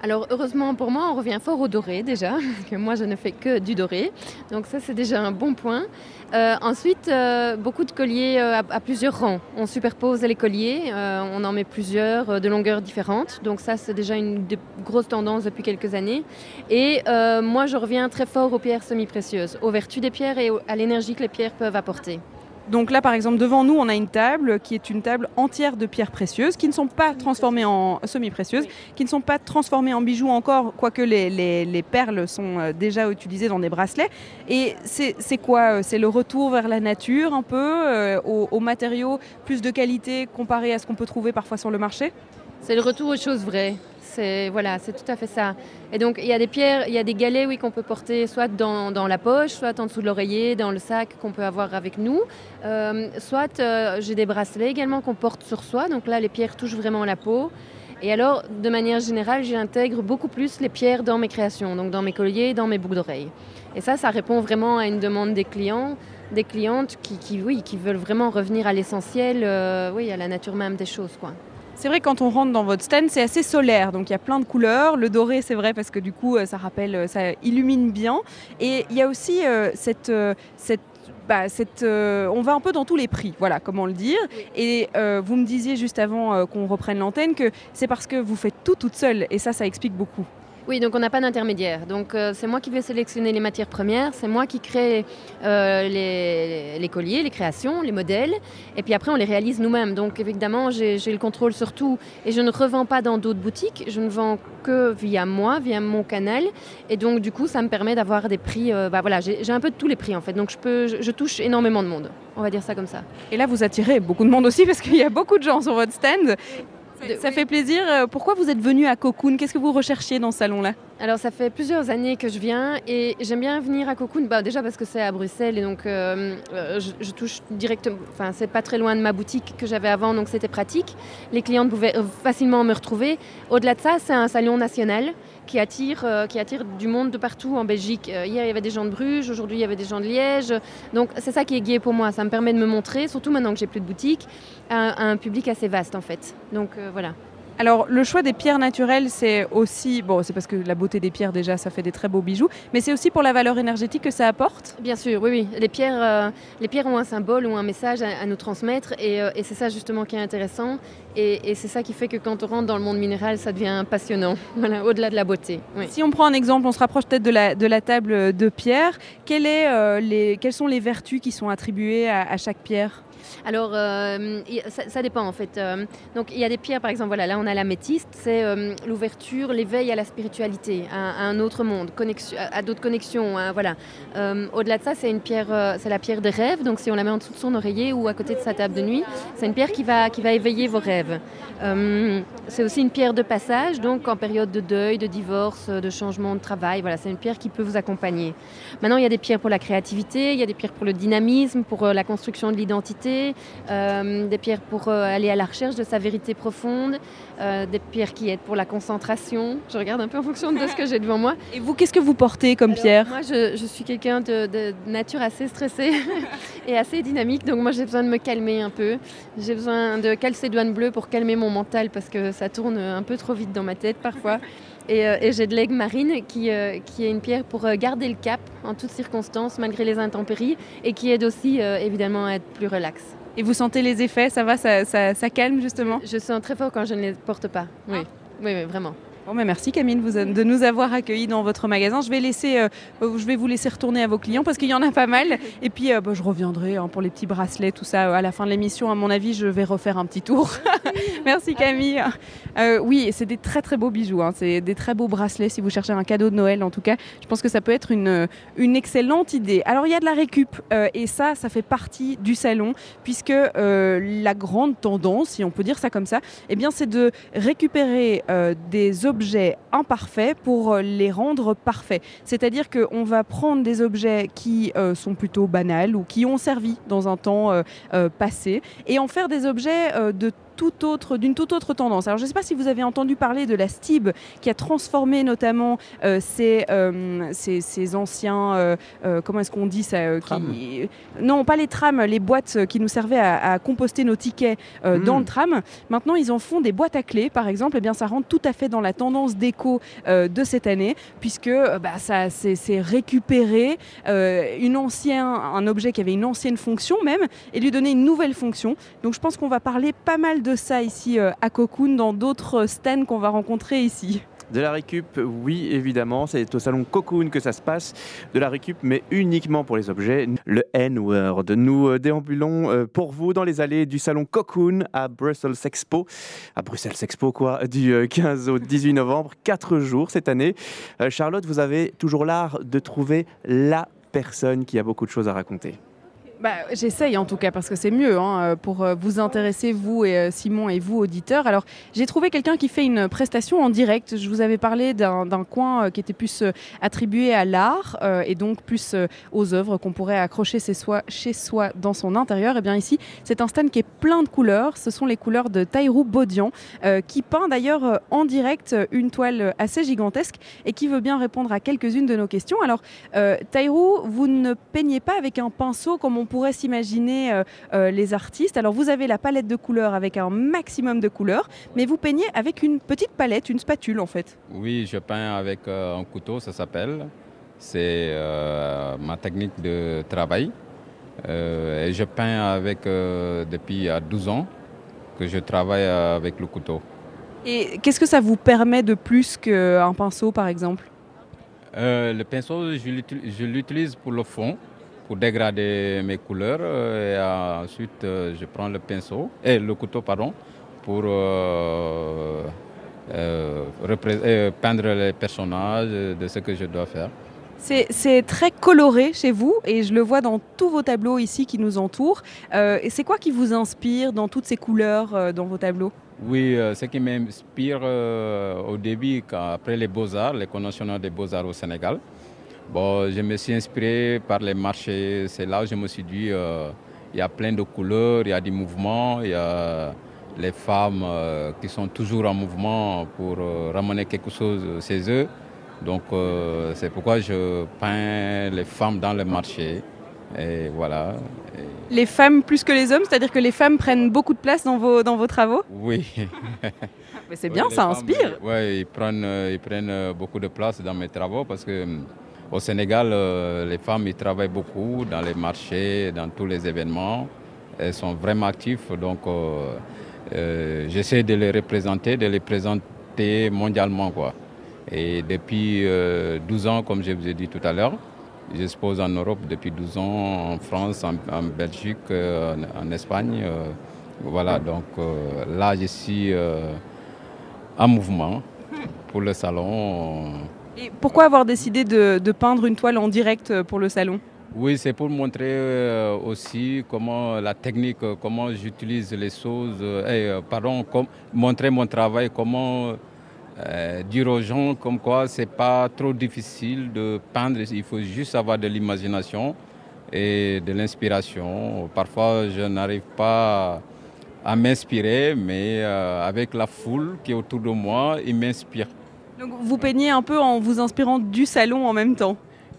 Alors, heureusement pour moi, on revient fort au doré déjà, parce que moi, je ne fais que du doré. Donc ça, c'est déjà un bon point. Euh, ensuite, euh, beaucoup de colliers euh, à, à plusieurs rangs. On superpose les colliers, euh, on en met plusieurs euh, de longueurs différentes. Donc ça, c'est déjà une de- grosse tendance depuis quelques années. Et euh, moi, je reviens très fort aux pierres semi-précieuses, aux vertus des pierres et au- à l'énergie que les pierres peuvent apporter. Donc là, par exemple, devant nous, on a une table qui est une table entière de pierres précieuses qui ne sont pas transformées en semi-précieuses, oui. qui ne sont pas transformées en bijoux encore, quoique les, les, les perles sont déjà utilisées dans des bracelets. Et c'est, c'est quoi? C'est le retour vers la nature un peu, euh, aux, aux matériaux plus de qualité comparé à ce qu'on peut trouver parfois sur le marché? C'est le retour aux choses vraies. C'est, voilà, c'est tout à fait ça. Et donc, il y a des pierres, il y a des galets oui, qu'on peut porter soit dans, dans la poche, soit en dessous de l'oreiller, dans le sac qu'on peut avoir avec nous. Euh, soit, euh, j'ai des bracelets également qu'on porte sur soi. Donc là, les pierres touchent vraiment la peau. Et alors, de manière générale, j'intègre beaucoup plus les pierres dans mes créations, donc dans mes colliers, dans mes boucles d'oreilles. Et ça, ça répond vraiment à une demande des clients, des clientes qui, qui, oui, qui veulent vraiment revenir à l'essentiel, euh, oui, à la nature même des choses, quoi. C'est vrai, quand on rentre dans votre stand, c'est assez solaire, donc il y a plein de couleurs. Le doré, c'est vrai, parce que du coup, ça rappelle, ça illumine bien. Et il y a aussi euh, cette... Euh, cette... Bah, cette, euh, on va un peu dans tous les prix, voilà, comment le dire. Oui. Et euh, vous me disiez juste avant euh, qu'on reprenne l'antenne que c'est parce que vous faites tout toute seule, et ça, ça explique beaucoup. Oui, donc on n'a pas d'intermédiaire. Donc euh, c'est moi qui vais sélectionner les matières premières, c'est moi qui crée euh, les, les colliers, les créations, les modèles, et puis après on les réalise nous-mêmes. Donc évidemment, j'ai, j'ai le contrôle sur tout, et je ne revends pas dans d'autres boutiques, je ne vends que via moi, via mon canal, et donc du coup ça me permet d'avoir des prix, euh, bah voilà, j'ai, j'ai un peu de tous les prix en fait, donc je peux, je, je touche énormément de monde, on va dire ça comme ça. Et là vous attirez beaucoup de monde aussi, parce qu'il y a beaucoup de gens sur votre stand. De, ça oui. fait plaisir. Pourquoi vous êtes venu à Cocoon? Qu'est-ce que vous recherchiez dans ce salon-là? Alors ça fait plusieurs années que je viens et j'aime bien venir à Cocoon. Bah, déjà parce que c'est à Bruxelles et donc euh, je, je touche directement. Enfin c'est pas très loin de ma boutique que j'avais avant, donc c'était pratique. Les clientes pouvaient facilement me retrouver. Au-delà de ça, c'est un salon national qui attire, euh, qui attire du monde de partout en Belgique. Euh, hier il y avait des gens de Bruges, aujourd'hui il y avait des gens de Liège. Donc c'est ça qui est gai pour moi. Ça me permet de me montrer, surtout maintenant que j'ai plus de boutique, à, à un public assez vaste en fait. Donc euh, voilà. Alors, le choix des pierres naturelles, c'est aussi... Bon, c'est parce que la beauté des pierres, déjà, ça fait des très beaux bijoux, mais c'est aussi pour la valeur énergétique que ça apporte ? Bien sûr, oui, oui. Les pierres, euh, les pierres ont un symbole, ont un message à, à nous transmettre, et, euh, et c'est ça, justement, qui est intéressant. Et, et c'est ça qui fait que quand on rentre dans le monde minéral, ça devient passionnant, voilà, au-delà de la beauté. Oui. Si on prend un exemple, on se rapproche peut-être de la, de la table de pierre. Quelle est, euh, les, quelles sont les vertus qui sont attribuées à, à chaque pierre ? Alors, euh, ça, ça dépend en fait. Euh, donc, il y a des pierres, par exemple, voilà, là on a l'améthyste, c'est euh, l'ouverture, l'éveil à la spiritualité, à, à un autre monde, connexion, à, à d'autres connexions, à, voilà. Euh, au-delà de ça, c'est une pierre, euh, c'est la pierre des rêves, donc si on la met en dessous de son oreiller ou à côté de sa table de nuit, c'est une pierre qui va, qui va éveiller vos rêves. Euh, c'est aussi une pierre de passage, donc en période de deuil, de divorce, de changement de travail, voilà, c'est une pierre qui peut vous accompagner. Maintenant, il y a des pierres pour la créativité, il y a des pierres pour le dynamisme, pour euh, la construction de l'identité, Euh, des pierres pour euh, aller à la recherche de sa vérité profonde, euh, des pierres qui aident pour la concentration. Je regarde un peu en fonction de ce que j'ai devant moi. Et vous, qu'est-ce que vous portez comme Alors, pierre ? Moi, je, je suis quelqu'un de, de nature assez stressée et assez dynamique, donc moi j'ai besoin de me calmer un peu. J'ai besoin de calcédoine bleue pour calmer mon mental parce que ça tourne un peu trop vite dans ma tête parfois. Et, euh, et j'ai de l'aigle marine qui, euh, qui est une pierre pour euh, garder le cap en toutes circonstances, malgré les intempéries, et qui aide aussi euh, évidemment à être plus relax. Et vous sentez les effets, ça va, ça, ça, ça calme justement ? Je sens très fort quand je ne les porte pas, oui, ah. oui, oui vraiment. Bon, ben merci Camille vous a, de nous avoir accueillis dans votre magasin. Je vais, laisser, euh, je vais vous laisser retourner à vos clients parce qu'il y en a pas mal. Et puis euh, bah, je reviendrai hein, pour les petits bracelets, tout ça. À la fin de l'émission, à mon avis, je vais refaire un petit tour. Merci Camille. Euh, oui, c'est des très très beaux bijoux. Hein. C'est des très beaux bracelets si vous cherchez un cadeau de Noël. En tout cas, je pense que ça peut être une, une excellente idée. Alors il y a de la récup euh, et ça, ça fait partie du salon puisque euh, la grande tendance, si on peut dire ça comme ça, eh bien, c'est de récupérer euh, des objets objets imparfaits pour les rendre parfaits. C'est-à-dire qu'on va prendre des objets qui euh, sont plutôt banals ou qui ont servi dans un temps euh, euh, passé et en faire des objets euh, de Tout autre, d'une toute autre tendance. Alors je ne sais pas si vous avez entendu parler de la Stib qui a transformé notamment euh, ces, euh, ces, ces anciens euh, euh, comment est-ce qu'on dit ça euh, qui... Non, pas les trams, les boîtes qui nous servaient à, à composter nos tickets euh, mmh. dans le tram. Maintenant ils en font des boîtes à clés par exemple, et eh bien ça rentre tout à fait dans la tendance déco euh, de cette année puisque euh, bah, ça, c'est, c'est récupérer euh, une ancienne, un objet qui avait une ancienne fonction même et lui donner une nouvelle fonction. Donc je pense qu'on va parler pas mal de de ça ici euh, à Cocoon, dans d'autres stands qu'on va rencontrer ici. De la récup, oui, évidemment, c'est au salon Cocoon que ça se passe. De la récup, mais uniquement pour les objets. Le N-word. Nous euh, déambulons euh, pour vous dans les allées du salon Cocoon à Brussels Expo. À Bruxelles Expo, quoi, du euh, quinze au dix-huit novembre, quatre jours cette année. Euh, Charlotte, vous avez toujours l'art de trouver la personne qui a beaucoup de choses à raconter. Bah, j'essaye en tout cas parce que c'est mieux hein, pour vous intéresser, vous et Simon et vous auditeurs. Alors j'ai trouvé quelqu'un qui fait une prestation en direct. Je vous avais parlé d'un, d'un coin qui était plus attribué à l'art euh, et donc plus euh, aux œuvres qu'on pourrait accrocher chez soi, chez soi dans son intérieur. Et bien ici c'est un stand qui est plein de couleurs. Ce sont les couleurs de Tayrou Baudian euh, qui peint d'ailleurs en direct une toile assez gigantesque et qui veut bien répondre à quelques-unes de nos questions. Alors euh, Tayrou, vous ne peignez pas avec un pinceau comme on On pourrait s'imaginer euh, euh, les artistes. Alors vous avez la palette de couleurs avec un maximum de couleurs, mais vous peignez avec une petite palette, une spatule en fait. Oui, je peins avec euh, un couteau, ça s'appelle. C'est euh, ma technique de travail. Euh, et je peins avec, euh, depuis à douze ans que je travaille avec le couteau. Et qu'est-ce que ça vous permet de plus qu'un pinceau par exemple ? euh, Le pinceau, je l'utilise, je l'utilise pour le fond, pour dégrader mes couleurs et ensuite je prends le pinceau et le couteau pardon pour euh, euh, repré- euh, peindre les personnages de ce que je dois faire. C'est, c'est très coloré chez vous et je le vois dans tous vos tableaux ici qui nous entourent. Euh, et c'est quoi qui vous inspire dans toutes ces couleurs euh, dans vos tableaux ? Oui, euh, ce qui m'inspire euh, au début, après les beaux-arts, les conventions des beaux-arts au Sénégal. Bon, je me suis inspiré par les marchés. C'est là où je me suis dit, euh, il y a plein de couleurs, il y a des mouvements, il y a les femmes euh, qui sont toujours en mouvement pour euh, ramener quelque chose chez eux. Donc, euh, c'est pourquoi je peins les femmes dans les marchés. Et voilà. Et... Les femmes plus que les hommes, c'est-à-dire que les femmes prennent beaucoup de place dans vos, dans vos travaux? Oui. Mais c'est bien, oui, ça inspire. Oui, ils prennent, ils prennent beaucoup de place dans mes travaux parce que... Au Sénégal, euh, les femmes, ils travaillent beaucoup dans les marchés, dans tous les événements. Elles sont vraiment actives, donc euh, euh, j'essaie de les représenter, de les présenter mondialement, quoi. Et depuis euh, douze ans, comme je vous ai dit tout à l'heure, j'expose en Europe depuis douze ans, en France, en, en Belgique, euh, en, en Espagne. Euh, voilà, donc euh, là, je suis euh, en mouvement pour le salon. Euh, Et pourquoi avoir décidé de, de peindre une toile en direct pour le salon? Oui, c'est pour montrer euh, aussi comment la technique, comment j'utilise les choses, euh, et, pardon, com- montrer mon travail, comment euh, dire aux gens comme quoi c'est pas trop difficile de peindre, il faut juste avoir de l'imagination et de l'inspiration. Parfois, je n'arrive pas à m'inspirer, mais euh, avec la foule qui est autour de moi, ils m'inspirent. Donc vous peignez un peu en vous inspirant du salon en même temps?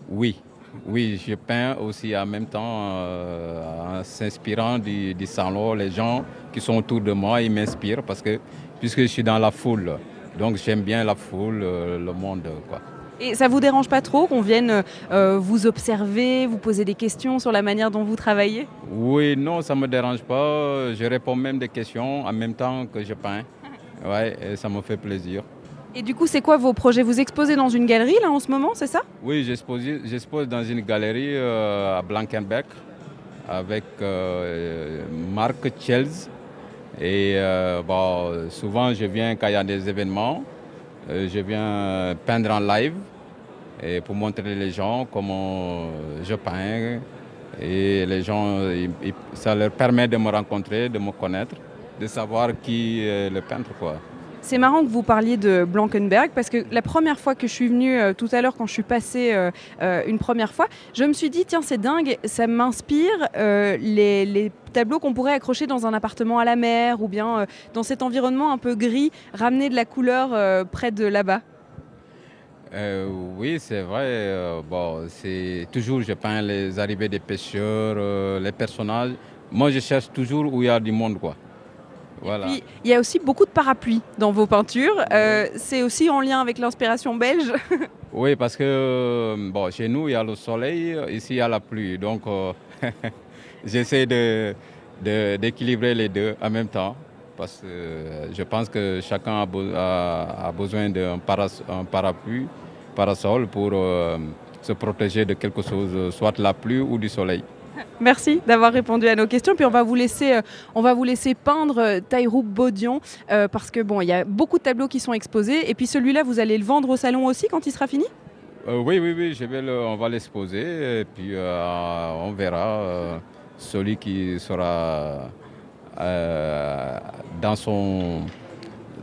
Oui, oui, je peins aussi en même temps euh, en s'inspirant du, du salon. Les gens qui sont autour de moi, ils m'inspirent parce que puisque je suis dans la foule, donc j'aime bien la foule, euh, le monde, quoi. Et ça vous dérange pas trop qu'on vienne euh, vous observer, vous poser des questions sur la manière dont vous travaillez? Oui, non, ça me dérange pas. Je réponds même des questions en même temps que je peins. Ouais, et ça me fait plaisir. Et du coup, c'est quoi vos projets? Vous exposez dans une galerie, là, en ce moment, c'est ça? Oui, j'expose, j'expose dans une galerie euh, à Blankenberge avec euh, Marc Chels. Et euh, bon, souvent, je viens quand il y a des événements, euh, je viens peindre en live et pour montrer les gens comment je peins. Et les gens, ils, ils, ça leur permet de me rencontrer, de me connaître, de savoir qui est le peintre, quoi. C'est marrant que vous parliez de Blankenberge parce que la première fois que je suis venue euh, tout à l'heure, quand je suis passée euh, euh, une première fois, je me suis dit, tiens, c'est dingue, ça m'inspire euh, les, les tableaux qu'on pourrait accrocher dans un appartement à la mer ou bien euh, dans cet environnement un peu gris, ramener de la couleur euh, près de là-bas. Euh, oui, c'est vrai. Euh, bon, c'est toujours, je peins les arrivées des pêcheurs, euh, les personnages. Moi, je cherche toujours où il y a du monde, quoi. Voilà. Puis, il y a aussi beaucoup de parapluies dans vos peintures. Euh, c'est aussi en lien avec l'inspiration belge. Oui, parce que bon, chez nous, il y a le soleil, ici, il y a la pluie. Donc, euh, j'essaie de, de, d'équilibrer les deux en même temps. Parce que je pense que chacun a, be- a, a besoin d'un paras- un parapluie, parasol pour euh, se protéger de quelque chose, soit la pluie ou du soleil. Merci d'avoir répondu à nos questions. Puis on va vous laisser, euh, on va vous laisser peindre euh, Tayrou Baudian euh, parce que bon, il y a beaucoup de tableaux qui sont exposés. Et puis celui-là, vous allez le vendre au salon aussi quand il sera fini ? euh, Oui, oui, oui. Je vais le, on va l'exposer et puis euh, on verra euh, celui qui sera euh, dans son,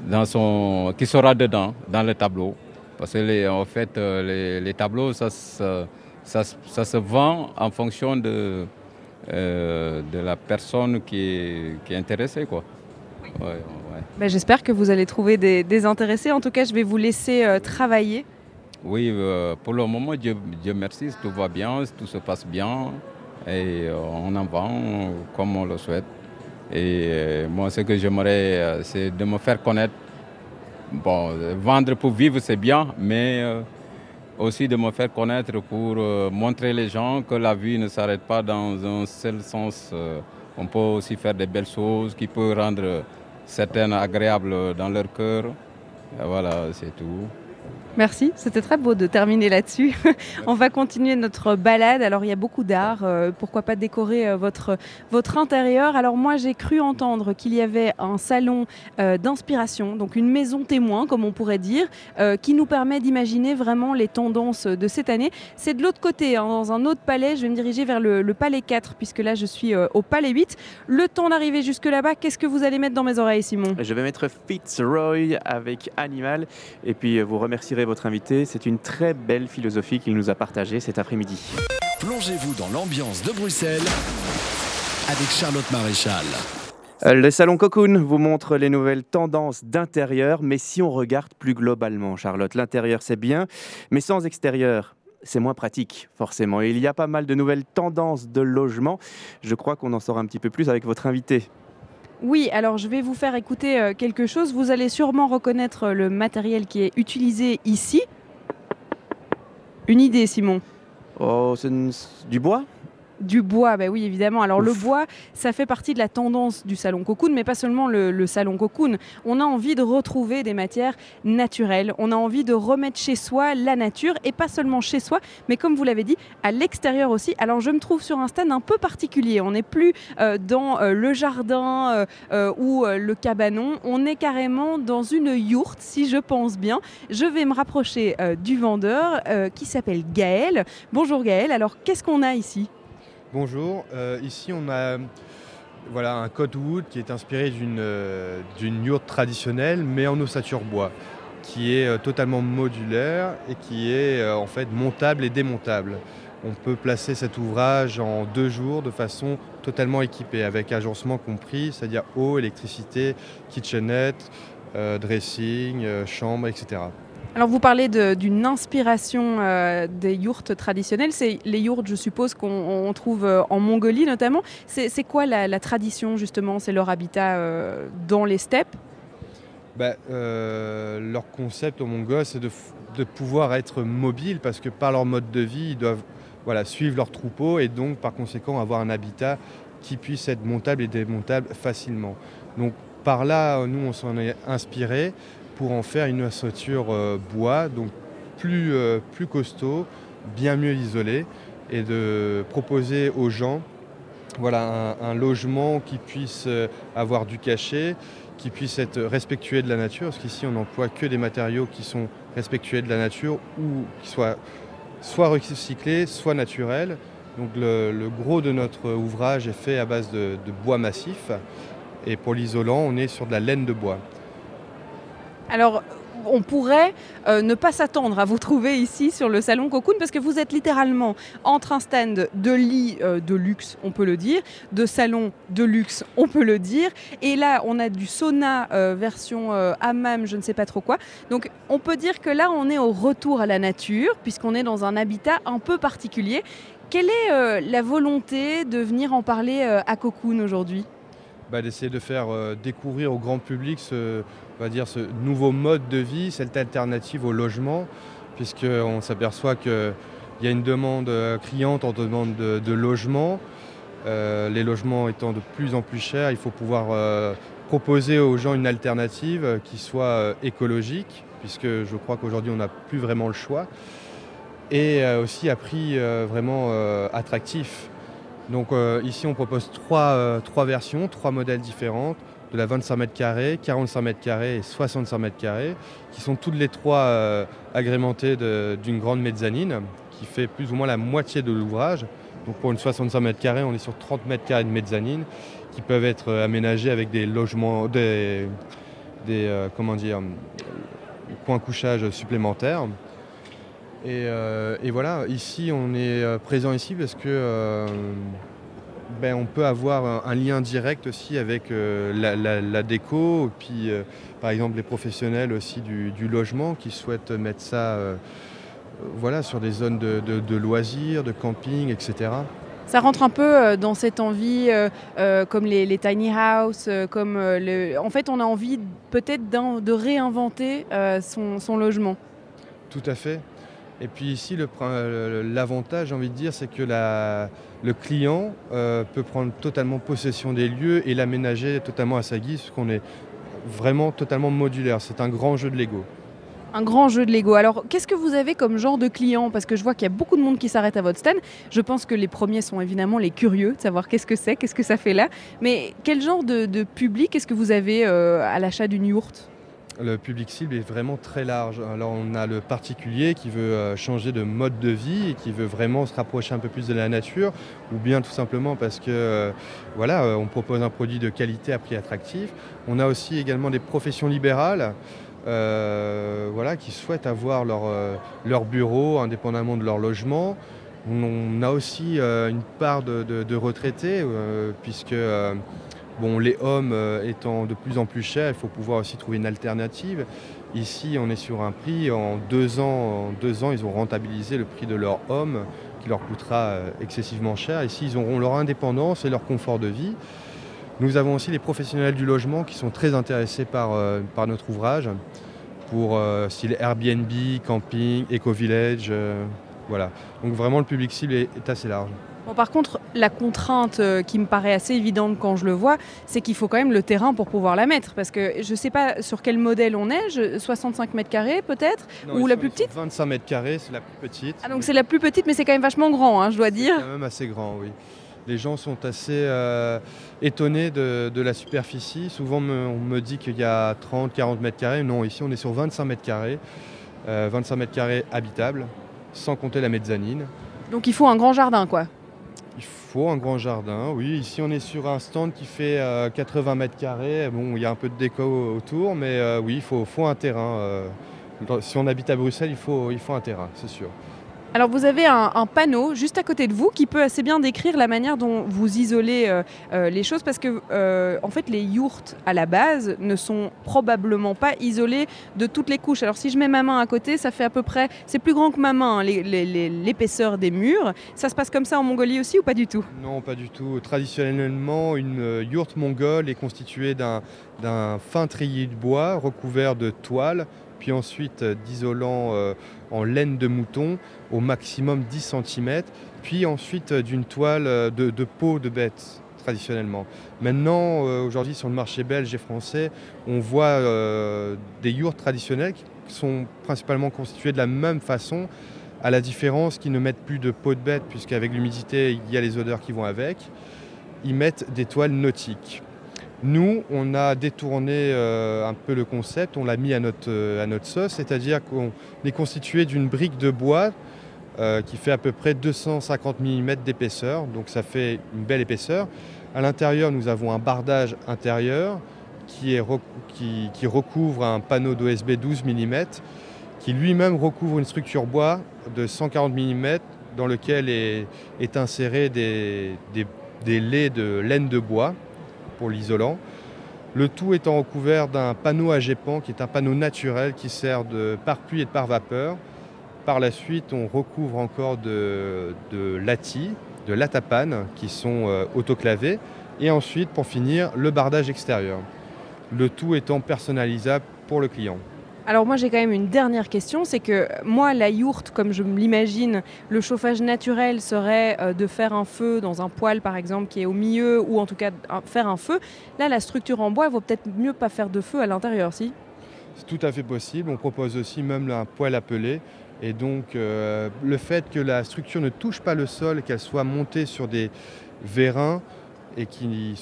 dans son, qui sera dedans dans le tableau. Parce que les, en fait, les, les tableaux, ça. ça Ça, ça se vend en fonction de, euh, de la personne qui est, qui est intéressée, quoi. Oui. Ouais, ouais. Bah, j'espère que vous allez trouver des, des intéressés. En tout cas, je vais vous laisser euh, travailler. Oui, euh, pour le moment, Dieu, Dieu merci, tout va bien, tout se passe bien. Et euh, on en vend comme on le souhaite. Et euh, moi, ce que j'aimerais, euh, c'est de me faire connaître. Bon, euh, vendre pour vivre, c'est bien, mais... Euh, aussi de me faire connaître pour euh, montrer les gens que la vie ne s'arrête pas dans un seul sens. Euh, on peut aussi faire des belles choses qui peuvent rendre certaines agréables dans leur cœur. Et voilà, c'est tout. Merci, c'était très beau de terminer là-dessus. On va continuer notre balade. Alors, il y a beaucoup d'art. Euh, pourquoi pas décorer euh, votre, votre intérieur? Alors, moi, j'ai cru entendre qu'il y avait un salon euh, d'inspiration, donc une maison témoin, comme on pourrait dire, euh, qui nous permet d'imaginer vraiment les tendances de cette année. C'est de l'autre côté, hein, dans un autre palais. Je vais me diriger vers le, le palais quatre, puisque là, je suis euh, au palais huit. Le temps d'arriver jusque là-bas, qu'est-ce que vous allez mettre dans mes oreilles, Simon? Je vais mettre Fitzroy avec Animal. Et puis, vous remercierez votre invité, c'est une très belle philosophie qu'il nous a partagée cet après-midi. Plongez-vous dans l'ambiance de Bruxelles avec Charlotte Maréchal. Le salon Cocoon vous montre les nouvelles tendances d'intérieur, mais si on regarde plus globalement, Charlotte, l'intérieur c'est bien, mais sans extérieur, c'est moins pratique, forcément. Et il y a pas mal de nouvelles tendances de logement. Je crois qu'on en saura un petit peu plus avec votre invité. Oui, alors je vais vous faire écouter quelque chose. Vous allez sûrement reconnaître le matériel qui est utilisé ici. Une idée, Simon ? Oh, c'est une... du bois ? Du bois, bah oui, évidemment. Alors Ouf. Le bois, ça fait partie de la tendance du salon Cocoon, mais pas seulement le, le salon Cocoon. On a envie de retrouver des matières naturelles. On a envie de remettre chez soi la nature, et pas seulement chez soi, mais comme vous l'avez dit, à l'extérieur aussi. Alors je me trouve sur un stand un peu particulier. On n'est plus euh, dans euh, le jardin euh, euh, ou euh, le cabanon. On est carrément dans une yourte, si je pense bien. Je vais me rapprocher euh, du vendeur euh, qui s'appelle Gaëlle. Bonjour Gaëlle. Alors qu'est-ce qu'on a ici ? Bonjour, euh, ici on a voilà, un cot wood qui est inspiré d'une, euh, d'une yourte traditionnelle mais en ossature bois, qui est euh, totalement modulaire et qui est euh, en fait montable et démontable. On peut placer cet ouvrage en deux jours de façon totalement équipée, avec agencement compris, c'est-à-dire eau, électricité, kitchenette, euh, dressing, euh, chambre, et cetera. Alors vous parlez de, d'une inspiration euh, des yourtes traditionnelles, c'est les yourtes je suppose qu'on on trouve euh, en Mongolie notamment. C'est, c'est quoi la, la tradition justement, c'est leur habitat euh, dans les steppes ? bah, euh, Leur concept au Mongol c'est de, de pouvoir être mobile parce que par leur mode de vie ils doivent voilà, suivre leur troupeau et donc par conséquent avoir un habitat qui puisse être montable et démontable facilement. Donc par là nous on s'en est inspiré pour en faire une ossature euh, bois, donc plus, euh, plus costaud, bien mieux isolé, et de proposer aux gens voilà, un, un logement qui puisse euh, avoir du cachet, qui puisse être respectueux de la nature, parce qu'ici on n'emploie que des matériaux qui sont respectueux de la nature, ou qui soient soit recyclés, soit naturels. Donc le, le gros de notre ouvrage est fait à base de, de bois massif, et pour l'isolant on est sur de la laine de bois. Alors, on pourrait euh, ne pas s'attendre à vous trouver ici sur le salon Cocoon parce que vous êtes littéralement entre un stand de lit euh, de luxe, on peut le dire, de salon de luxe, on peut le dire. Et là, on a du sauna euh, version euh, hammam, je ne sais pas trop quoi. Donc, on peut dire que là, on est au retour à la nature puisqu'on est dans un habitat un peu particulier. Quelle est euh, la volonté de venir en parler euh, à Cocoon aujourd'hui ? Bah, d'essayer de faire euh, découvrir au grand public ce, on va dire, ce nouveau mode de vie, cette alternative au logement, puisqu'on s'aperçoit qu'il y a une demande criante en demande de, de logement. Euh, les logements étant de plus en plus chers, il faut pouvoir euh, proposer aux gens une alternative qui soit euh, écologique, puisque je crois qu'aujourd'hui on n'a plus vraiment le choix, et euh, aussi à prix euh, vraiment euh, attractif. Donc euh, ici on propose trois, euh, trois versions, trois modèles différents, de la vingt-cinq mètres carrés, quarante-cinq mètres carrés et soixante-cinq mètres carrés, qui sont toutes les trois euh, agrémentées de, d'une grande mezzanine, qui fait plus ou moins la moitié de l'ouvrage. Donc pour une soixante-cinq mètres carrés, on est sur trente mètres carrés de mezzanine, qui peuvent être euh, aménagés avec des logements, des, des euh, comment dire, coins couchage supplémentaires. Et, euh, et voilà, ici on est présent ici parce que euh, ben, on peut avoir un, un lien direct aussi avec euh, la, la, la déco, puis euh, par exemple les professionnels aussi du, du logement qui souhaitent mettre ça euh, voilà, sur des zones de, de, de loisirs, de camping, et cetera. Ça rentre un peu dans cette envie, euh, euh, comme les, les tiny house, euh, comme euh, le... en fait on a envie peut-être d'un, de réinventer euh, son, son logement. Tout à fait. Et puis ici, le, l'avantage, j'ai envie de dire, c'est que la, le client euh, peut prendre totalement possession des lieux et l'aménager totalement à sa guise, parce qu'on est vraiment totalement modulaire. C'est un grand jeu de Lego. Un grand jeu de Lego. Alors, qu'est-ce que vous avez comme genre de client ? Parce que je vois qu'il y a beaucoup de monde qui s'arrête à votre stand. Je pense que les premiers sont évidemment les curieux, de savoir qu'est-ce que c'est, qu'est-ce que ça fait là. Mais quel genre de, de public est-ce que vous avez euh, à l'achat d'une yourte ? Le public cible est vraiment très large. Alors on a le particulier qui veut changer de mode de vie et qui veut vraiment se rapprocher un peu plus de la nature, ou bien tout simplement parce que voilà, on propose un produit de qualité à prix attractif. On a aussi également des professions libérales euh, voilà, qui souhaitent avoir leur, leur bureau indépendamment de leur logement. On a aussi euh, une part de, de, de retraités euh, puisque... Euh, Bon, les hommes euh, étant de plus en plus chers, il faut pouvoir aussi trouver une alternative. Ici, on est sur un prix, en deux ans, en deux ans, ils ont rentabilisé le prix de leur home, qui leur coûtera excessivement cher. Ici, ils auront leur indépendance et leur confort de vie. Nous avons aussi les professionnels du logement qui sont très intéressés par, euh, par notre ouvrage, pour euh, style Airbnb, camping, éco-village, euh, voilà. Donc vraiment, le public cible est, est assez large. Bon, par contre, la contrainte euh, qui me paraît assez évidente quand je le vois, c'est qu'il faut quand même le terrain pour pouvoir la mettre. Parce que je ne sais pas sur quel modèle on est, je, soixante-cinq mètres carrés peut-être, non, ou la sont, plus petite vingt-cinq mètres carrés, c'est la plus petite. Ah, donc oui. C'est la plus petite, mais c'est quand même vachement grand, hein, je dois dire. C'est quand même assez grand, oui. Les gens sont assez euh, étonnés de, de la superficie. Souvent, me, on me dit qu'il y a trente, quarante mètres carrés. Non, ici, on est sur vingt-cinq mètres carrés. Euh, vingt-cinq mètres carrés habitables, sans compter la mezzanine. Donc, il faut un grand jardin, quoi. Il faut un grand jardin, oui. Ici, on est sur un stand qui fait euh, quatre-vingts mètres carrés. Bon, il y a un peu de déco autour, mais euh, oui, il faut, faut un terrain. Euh, dans, si on habite à Bruxelles, il faut, il faut un terrain, c'est sûr. Alors vous avez un, un panneau juste à côté de vous qui peut assez bien décrire la manière dont vous isolez euh, euh, les choses, parce que euh, en fait les yourtes à la base ne sont probablement pas isolées de toutes les couches. Alors si je mets ma main à côté, ça fait à peu près, c'est plus grand que ma main, hein, les, les, les, l'épaisseur des murs. Ça se passe comme ça en Mongolie aussi ou pas du tout ? Non, pas du tout. Traditionnellement, une yourte mongole est constituée d'un, d'un fin treillis de bois recouvert de toile, puis ensuite d'isolant euh, en laine de mouton, au maximum dix centimètres, puis ensuite d'une toile de, de peau de bête, traditionnellement. Maintenant, euh, aujourd'hui, sur le marché belge et français, on voit euh, des yourtes traditionnelles qui sont principalement constituées de la même façon, à la différence qu'ils ne mettent plus de peau de bête, puisqu'avec l'humidité, il y a les odeurs qui vont avec. Ils mettent des toiles nautiques. Nous, on a détourné euh, un peu le concept, on l'a mis à notre, euh, à notre sauce, c'est-à-dire qu'on est constitué d'une brique de bois euh, qui fait à peu près deux cent cinquante millimètres d'épaisseur, donc ça fait une belle épaisseur. À l'intérieur, nous avons un bardage intérieur qui, est rec- qui, qui recouvre un panneau d'O S B douze millimètres, qui lui-même recouvre une structure bois de cent quarante millimètres dans lequel est, est inséré des, des, des laits de laine de bois pour l'isolant, le tout étant recouvert d'un panneau à guépans qui est un panneau naturel qui sert de pare-pluie et de pare-vapeur. Par la suite, on recouvre encore de, de latis, de latapane qui sont euh, autoclavés, et ensuite, pour finir, le bardage extérieur, le tout étant personnalisable pour le client. Alors moi j'ai quand même une dernière question, c'est que moi la yourte, comme je me l'imagine, le chauffage naturel serait euh, de faire un feu dans un poêle par exemple qui est au milieu, ou en tout cas un, faire un feu. Là la structure en bois, il vaut peut-être mieux pas faire de feu à l'intérieur, si ? C'est tout à fait possible, on propose aussi même un poêle à peler, et donc euh, le fait que la structure ne touche pas le sol, qu'elle soit montée sur des vérins et qui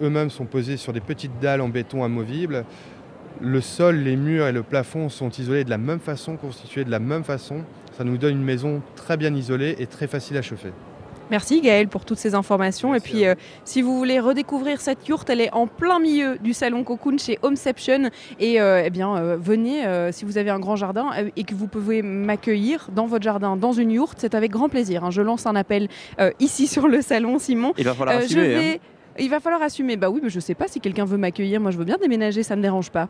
eux-mêmes sont posés sur des petites dalles en béton amovibles, le sol, les murs et le plafond sont isolés de la même façon, constitués de la même façon. Ça nous donne une maison très bien isolée et très facile à chauffer. Merci Gaëlle pour toutes ces informations. Merci. Et puis euh, si vous voulez redécouvrir cette yourte, elle est en plein milieu du salon Cocoon chez Homeception. Et euh, eh bien, euh, venez, euh, si vous avez un grand jardin euh, et que vous pouvez m'accueillir dans votre jardin, dans une yourte, c'est avec grand plaisir, hein. Je lance un appel euh, ici sur le salon, Simon. Il va falloir euh, assumer, je vais... hein. Il va falloir assumer. Bah oui, mais je sais pas si quelqu'un veut m'accueillir. Moi, je veux bien déménager, ça me dérange pas.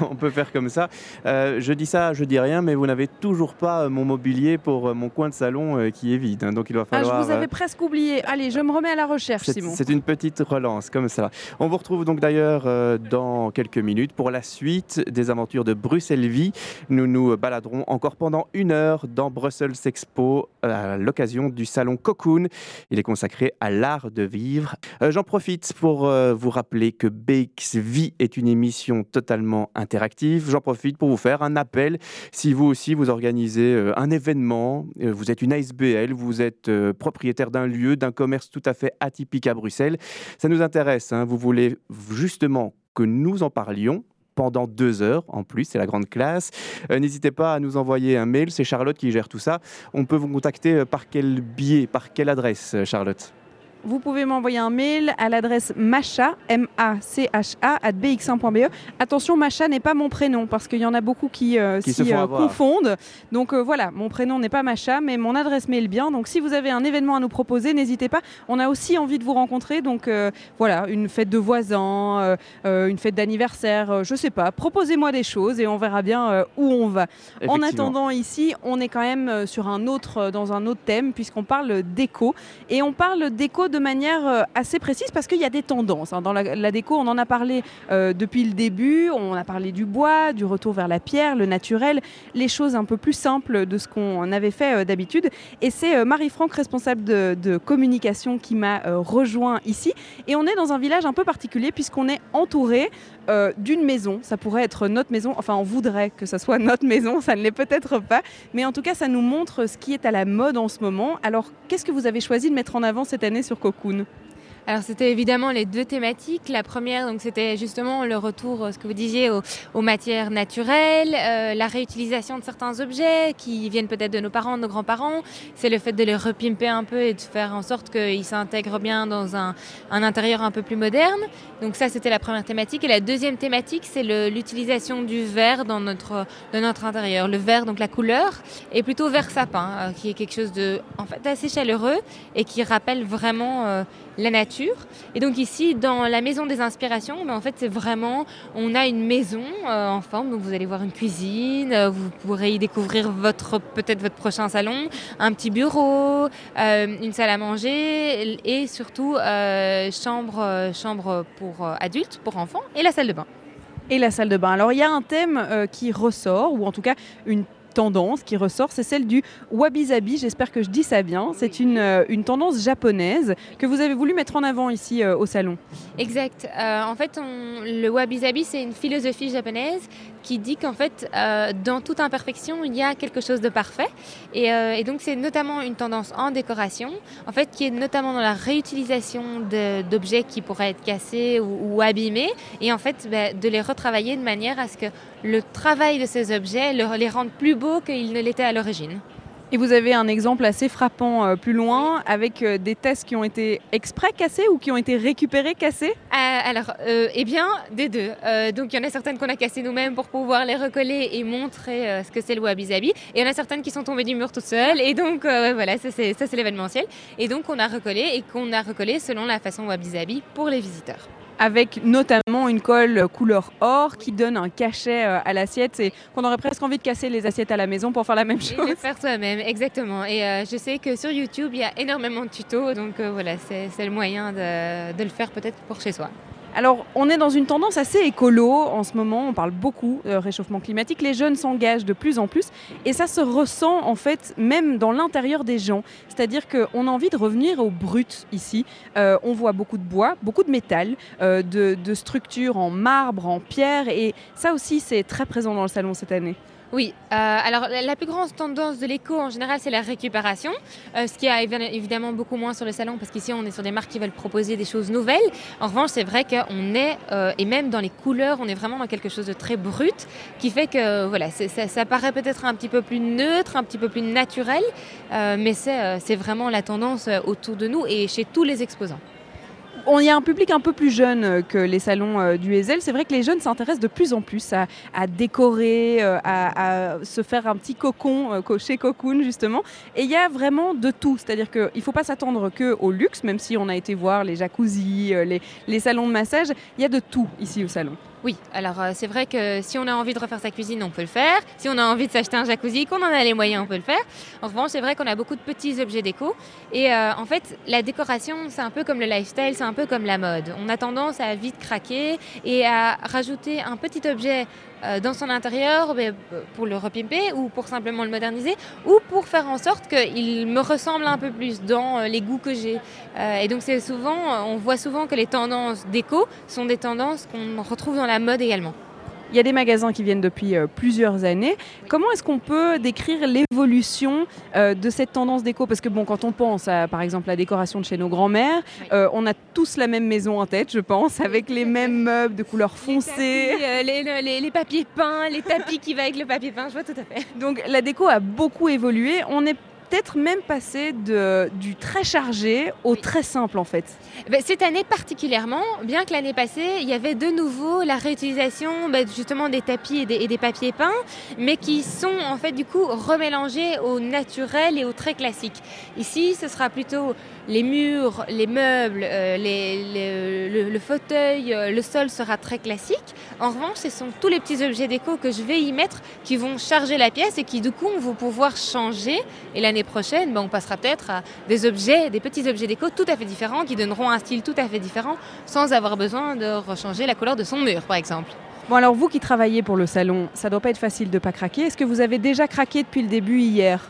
On peut faire comme ça. Euh, je dis ça, je dis rien, mais vous n'avez toujours pas mon mobilier pour mon coin de salon euh, qui est vide. Hein, donc il va falloir. Ah, je vous avais euh... presque oublié. Allez, je me remets à la recherche, c'est, Simon. C'est une petite relance comme ça. On vous retrouve donc d'ailleurs euh, dans quelques minutes pour la suite des aventures de Bruxelles-Vie. Nous nous baladerons encore pendant une heure dans Brussels Expo euh, à l'occasion du salon Cocoon. Il est consacré à l'art de vivre. Euh, j'en profite pour euh, vous rappeler que B X Vie est une émission totalement interactive. J'en profite pour vous faire un appel. Si vous aussi, vous organisez euh, un événement, euh, vous êtes une A S B L, vous êtes euh, propriétaire d'un lieu, d'un commerce tout à fait atypique à Bruxelles, ça nous intéresse, hein. Vous voulez justement que nous en parlions pendant deux heures, en plus, c'est la grande classe. Euh, n'hésitez pas à nous envoyer un mail, c'est Charlotte qui gère tout ça. On peut vous contacter par quel biais, par quelle adresse, Charlotte ? vous pouvez m'envoyer un mail à l'adresse macha, M A C H A, at B X un point B E. Attention, macha n'est pas mon prénom, parce qu'il y en a beaucoup qui, euh, qui s'y euh, confondent. Donc euh, voilà, mon prénom n'est pas macha, mais mon adresse mail bien. Donc si vous avez un événement à nous proposer, n'hésitez pas. On a aussi envie de vous rencontrer. Donc euh, voilà, une fête de voisins, euh, euh, une fête d'anniversaire, euh, je sais pas. Proposez-moi des choses et on verra bien euh, où on va. En attendant, ici, on est quand même sur un autre, euh, dans un autre thème, puisqu'on parle d'éco. Et on parle d'éco de manière euh, assez précise, parce qu'il y a des tendances. Hein. Dans la, la déco, on en a parlé euh, depuis le début. On a parlé du bois, du retour vers la pierre, le naturel, les choses un peu plus simples de ce qu'on avait fait euh, d'habitude. Et c'est euh, Marie-Franck, responsable de, de communication, qui m'a euh, rejoint ici. Et on est dans un village un peu particulier, puisqu'on est entouré euh, d'une maison. Ça pourrait être notre maison. Enfin, on voudrait que ça soit notre maison. Ça ne l'est peut-être pas. Mais en tout cas, ça nous montre ce qui est à la mode en ce moment. Alors, qu'est-ce que vous avez choisi de mettre en avant cette année sur Cocoon ? Alors c'était évidemment les deux thématiques. La première, donc, c'était justement le retour, ce que vous disiez, aux, aux matières naturelles, euh, la réutilisation de certains objets qui viennent peut-être de nos parents, de nos grands-parents. C'est le fait de les repimper un peu et de faire en sorte qu'ils s'intègrent bien dans un, un intérieur un peu plus moderne. Donc ça, c'était la première thématique. Et la deuxième thématique, c'est le, l'utilisation du vert dans notre, dans notre intérieur. Le vert, donc la couleur, est plutôt vert sapin, euh, qui est quelque chose de, en fait, assez chaleureux et qui rappelle vraiment euh, la nature. Et donc ici, dans la maison des inspirations, ben en fait, c'est vraiment, on a une maison euh, en forme. Donc vous allez voir une cuisine, euh, vous pourrez y découvrir votre, peut-être votre prochain salon, un petit bureau, euh, une salle à manger et surtout euh, chambre, euh, chambre pour euh, adultes, pour enfants et la salle de bain. Et la salle de bain. Alors il y a un thème euh, qui ressort, ou en tout cas une tendance qui ressort, c'est celle du wabi-sabi, j'espère que je dis ça bien. C'est une, euh, une tendance japonaise que vous avez voulu mettre en avant ici euh, au salon. Exact. Euh, en fait, on, le wabi-sabi, c'est une philosophie japonaise qui dit qu'en fait, euh, dans toute imperfection, il y a quelque chose de parfait. Et, euh, et donc, c'est notamment une tendance en décoration, en fait, qui est notamment dans la réutilisation de, d'objets qui pourraient être cassés ou, ou abîmés, et en fait, bah, de les retravailler de manière à ce que le travail de ces objets le, les rende plus beaux qu'il ne l'était à l'origine. Et vous avez un exemple assez frappant euh, plus loin, avec euh, des tasses qui ont été exprès cassées ou qui ont été récupérées cassées ? euh, Alors, euh, eh bien, des deux. Euh, donc, il y en a certaines qu'on a cassées nous-mêmes pour pouvoir les recoller et montrer euh, ce que c'est le wabi-sabi. Et il y en a certaines qui sont tombées du mur toutes seules. Et donc, euh, voilà, ça c'est, ça c'est l'événementiel. Et donc, on a recollé et qu'on a recollé selon la façon wabi-sabi pour les visiteurs. Avec notamment une colle couleur or qui donne un cachet à l'assiette. C'est qu'on aurait presque envie de casser les assiettes à la maison pour faire la même chose. Et de faire soi-même, exactement. Et euh, je sais que sur YouTube, il y a énormément de tutos. Donc euh, voilà, c'est, c'est le moyen de, de le faire peut-être pour chez soi. Alors, on est dans une tendance assez écolo en ce moment. On parle beaucoup de réchauffement climatique. Les jeunes s'engagent de plus en plus. Et ça se ressent, en fait, même dans l'intérieur des gens. C'est-à-dire qu'on a envie de revenir au brut, ici. Euh, on voit beaucoup de bois, beaucoup de métal, euh, de, de structures en marbre, en pierre. Et ça aussi, c'est très présent dans le salon cette année. Oui, euh, alors la, la plus grande tendance de l'éco en général, c'est la récupération, euh, ce qui a évi- évidemment beaucoup moins sur le salon, parce qu'ici on est sur des marques qui veulent proposer des choses nouvelles. En revanche, c'est vrai qu'on est, euh, et même dans les couleurs, on est vraiment dans quelque chose de très brut, qui fait que voilà, c'est, ça, ça paraît peut-être un petit peu plus neutre, un petit peu plus naturel, euh, mais c'est, euh, c'est vraiment la tendance autour de nous et chez tous les exposants. On y a un public un peu plus jeune que les salons du Heysel. C'est vrai que les jeunes s'intéressent de plus en plus à, à décorer, à, à se faire un petit cocon chez Cocoon, justement. Et il y a vraiment de tout. C'est-à-dire qu'il ne faut pas s'attendre qu'au luxe, même si on a été voir les jacuzzis, les, les salons de massage. Il y a de tout ici au salon. Oui, alors euh, c'est vrai que si on a envie de refaire sa cuisine, on peut le faire. Si on a envie de s'acheter un jacuzzi, qu'on en a les moyens, on peut le faire. En revanche, c'est vrai qu'on a beaucoup de petits objets déco. Et euh, en fait, la décoration, c'est un peu comme le lifestyle, c'est un peu comme la mode. On a tendance à vite craquer et à rajouter un petit objet euh, dans son intérieur bah, pour le repimper ou pour simplement le moderniser ou pour faire en sorte qu'il me ressemble un peu plus dans euh, les goûts que j'ai. Euh, et donc, c'est souvent, on voit souvent que les tendances déco sont des tendances qu'on retrouve dans la mode également. Il y a des magasins qui viennent depuis euh, plusieurs années. Oui. Comment est-ce qu'on peut décrire l'évolution euh, de cette tendance déco ? Parce que bon, quand on pense à, par exemple, la décoration de chez nos grands-mères, oui. euh, on a tous la même maison en tête, je pense, avec les mêmes meubles de couleur foncée. Les, euh, les, les, les papiers peints, les tapis qui va avec le papier peint, je vois tout à fait. Donc la déco a beaucoup évolué. On est peut-être même passer de, du très chargé au oui. très simple en fait. Bah, cette année particulièrement, bien que l'année passée, il y avait de nouveau la réutilisation bah, justement des tapis et des, et des papiers peints, mais qui sont en fait du coup remélangés au naturel et au très classique. Ici, ce sera plutôt les murs, les meubles, euh, les, les, le, le fauteuil, euh, le sol sera très classique. En revanche, ce sont tous les petits objets déco que je vais y mettre qui vont charger la pièce et qui du coup vont pouvoir changer. Et l'année prochaine, ben, on passera peut-être à des objets, des petits objets déco tout à fait différents qui donneront un style tout à fait différent sans avoir besoin de rechanger la couleur de son mur, par exemple. Bon, alors vous qui travaillez pour le salon, ça doit pas être facile de pas craquer. Est-ce que vous avez déjà craqué depuis le début hier ?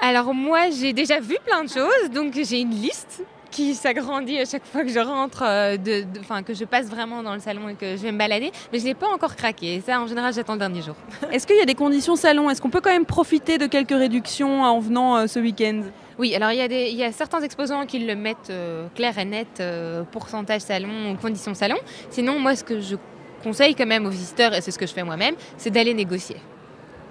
Alors moi, j'ai déjà vu plein de choses, donc j'ai une liste qui s'agrandit à chaque fois que je rentre, euh, de, de, 'fin, que je passe vraiment dans le salon et que je vais me balader. Mais je n'ai pas encore craqué. Et ça, en général, j'attends le dernier jour. Est-ce qu'il y a des conditions salon ? Est-ce qu'on peut quand même profiter de quelques réductions en venant euh, ce week-end ? Oui, alors il y a des, il y a certains exposants qui le mettent euh, clair et net, euh, pourcentage salon, conditions salon. Sinon, moi, ce que je conseille quand même aux visiteurs, et c'est ce que je fais moi-même, c'est d'aller négocier.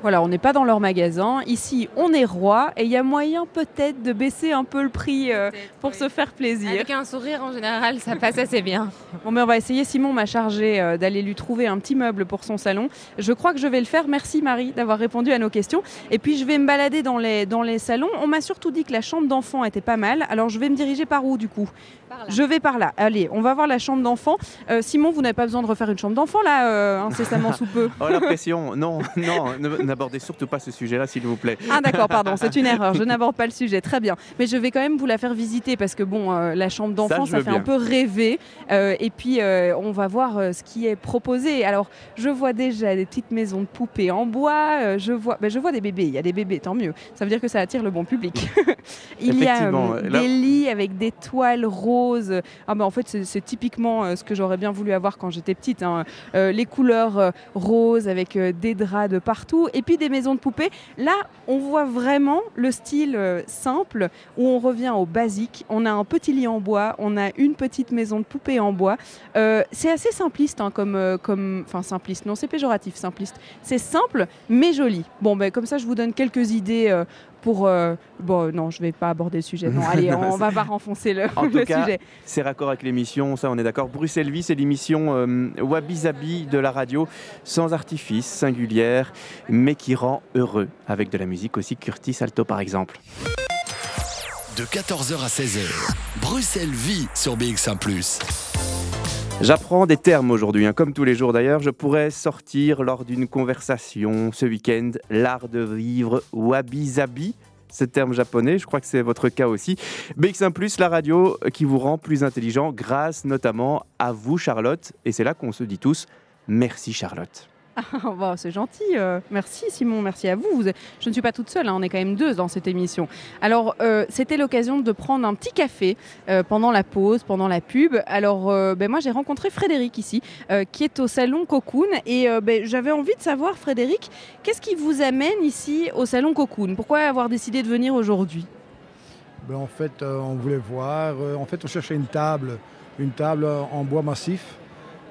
Voilà, on n'est pas dans leur magasin. Ici, on est roi et il y a moyen peut-être de baisser un peu le prix euh, pour oui. se faire plaisir. Avec un sourire, en général, ça passe assez bien. Bon, mais on va essayer. Simon m'a chargé euh, d'aller lui trouver un petit meuble pour son salon. Je crois que je vais le faire. Merci Marie d'avoir répondu à nos questions. Et puis, je vais me balader dans les, dans les salons. On m'a surtout dit que la chambre d'enfant était pas mal. Alors, je vais me diriger par où, du coup ? Par là. Je vais par là. Allez, on va voir la chambre d'enfant. Euh, Simon, vous n'avez pas besoin de refaire une chambre d'enfant, là, euh, incessamment sous peu. Oh, l'impression. Non, non, ne, n'abordez surtout pas ce sujet-là, s'il vous plaît. Ah d'accord, pardon, c'est une erreur, je n'aborde pas le sujet, très bien. Mais je vais quand même vous la faire visiter parce que bon, euh, la chambre d'enfant, ça, ça fait bien. Un peu rêver. Euh, et puis, euh, on va voir euh, ce qui est proposé. Alors, je vois déjà des petites maisons de poupées en bois, euh, je, vois... Ben, je vois des bébés, il y a des bébés, tant mieux. Ça veut dire que ça attire le bon public. Il y a euh, là... des lits avec des toiles roses. Ah ben, en fait, c'est, c'est typiquement euh, ce que j'aurais bien voulu avoir quand j'étais petite. Hein. Euh, les couleurs euh, roses avec euh, des draps de partout. Et puis des maisons de poupées. Là, on voit vraiment le style euh, simple où on revient au basique. On a un petit lit en bois, on a une petite maison de poupée en bois. Euh, c'est assez simpliste, hein, comme, euh, comme, enfin simpliste. Non, c'est péjoratif, simpliste. C'est simple mais joli. Bon, ben comme ça, je vous donne quelques idées. Euh, Pour euh, bon, non, je vais pas aborder le sujet. Non, allez, non, on va pas renfoncer le, en tout le cas, sujet. C'est raccord avec l'émission, ça, on est d'accord. Bruxelles-Vie, c'est l'émission euh, wabi-sabi de la radio, sans artifice, singulière, mais qui rend heureux, avec de la musique aussi, Curtis Alto par exemple. De quatorze heures à seize heures, Bruxelles-Vie sur B X un plus. J'apprends des termes aujourd'hui, hein, comme tous les jours d'ailleurs. Je pourrais sortir lors d'une conversation ce week-end l'art de vivre wabi-sabi, ce terme japonais, je crois que c'est votre cas aussi. B X un plus, la radio qui vous rend plus intelligent grâce notamment à vous Charlotte. Et c'est là qu'on se dit tous merci Charlotte. Ah, bah, c'est gentil, euh, merci Simon, merci à vous. vous êtes... Je ne suis pas toute seule, hein, on est quand même deux dans cette émission. Alors euh, c'était l'occasion de prendre un petit café euh, pendant la pause, pendant la pub. Alors euh, ben, moi j'ai rencontré Frédéric ici, euh, qui est au salon Cocoon. Et euh, ben, j'avais envie de savoir Frédéric, qu'est-ce qui vous amène ici au salon Cocoon ? Pourquoi avoir décidé de venir aujourd'hui ? Ben, En fait euh, on voulait voir, euh, en fait on cherchait une table, une table en bois massif.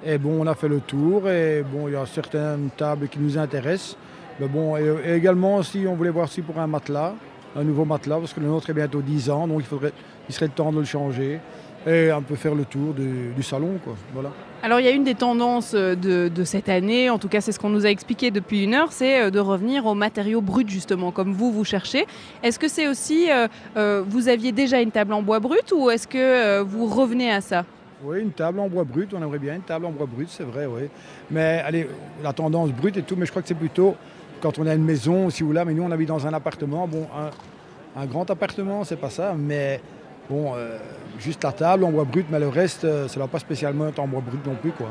Et bon, on a fait le tour et bon, il y a certaines tables qui nous intéressent. Mais bon, et, et également aussi, on voulait voir si pour un matelas, un nouveau matelas, parce que le nôtre est bientôt dix ans, donc il faudrait, il serait temps de le changer et un peu faire le tour du, du salon, quoi. Voilà. Alors, il y a une des tendances de, de cette année, en tout cas, c'est ce qu'on nous a expliqué depuis une heure, c'est de revenir aux matériaux bruts, justement, comme vous, vous cherchez. Est-ce que c'est aussi, euh, vous aviez déjà une table en bois brut ou est-ce que euh, vous revenez à ça ? Oui, une table en bois brut, on aimerait bien une table en bois brut, c'est vrai, oui. Mais allez, la tendance brute et tout, mais je crois que c'est plutôt quand on a une maison, si ou là, mais nous on habite dans un appartement, bon, un, un grand appartement, c'est pas ça, mais bon, euh, juste la table en bois brut, mais le reste, euh, ça ne va pas spécialement être en bois brut non plus, quoi.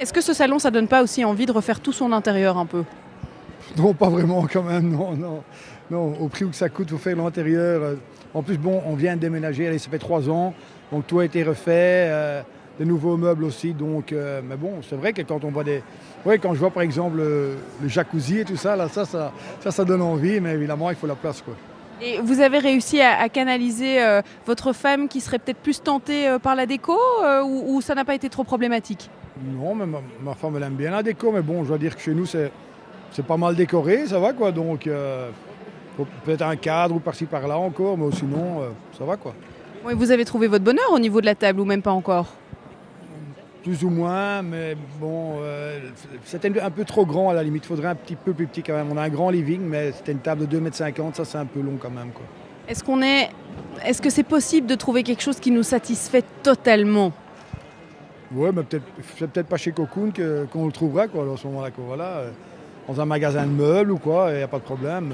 Est-ce que ce salon, ça donne pas aussi envie de refaire tout son intérieur un peu ? Non, pas vraiment quand même, non, non. Non, au prix où que ça coûte, il faut faire l'intérieur. Euh, en plus, bon, on vient de déménager, allez, ça fait trois ans. Donc tout a été refait, euh, des nouveaux meubles aussi. Donc, euh, mais bon, c'est vrai que quand on voit des... Oui, quand je vois par exemple euh, le jacuzzi et tout ça, là, ça, ça, ça, ça donne envie, mais évidemment, il faut la place, quoi. Et vous avez réussi à, à canaliser euh, votre femme qui serait peut-être plus tentée euh, par la déco euh, ou, ou ça n'a pas été trop problématique ? Non, mais ma, ma femme, elle aime bien la déco, mais bon, je dois dire que chez nous, c'est, c'est pas mal décoré, ça va, quoi. Donc, euh, Peut-être un cadre ou par-ci par-là encore, mais sinon, euh, ça va quoi. Oui, vous avez trouvé votre bonheur au niveau de la table ou même pas encore? Plus ou moins, mais bon, euh, c'était un peu trop grand à la limite. Il faudrait un petit peu plus petit quand même. On a un grand living, mais c'était une table de deux mètres cinquante, ça c'est un peu long quand même quoi. Est-ce qu'on est... Est-ce que c'est possible de trouver quelque chose qui nous satisfait totalement? Oui, mais peut-être, c'est peut-être pas chez Cocoon que, qu'on le trouvera quoi, alors, à ce moment-là. Quoi, voilà, dans un magasin de meubles ou quoi, il n'y a pas de problème.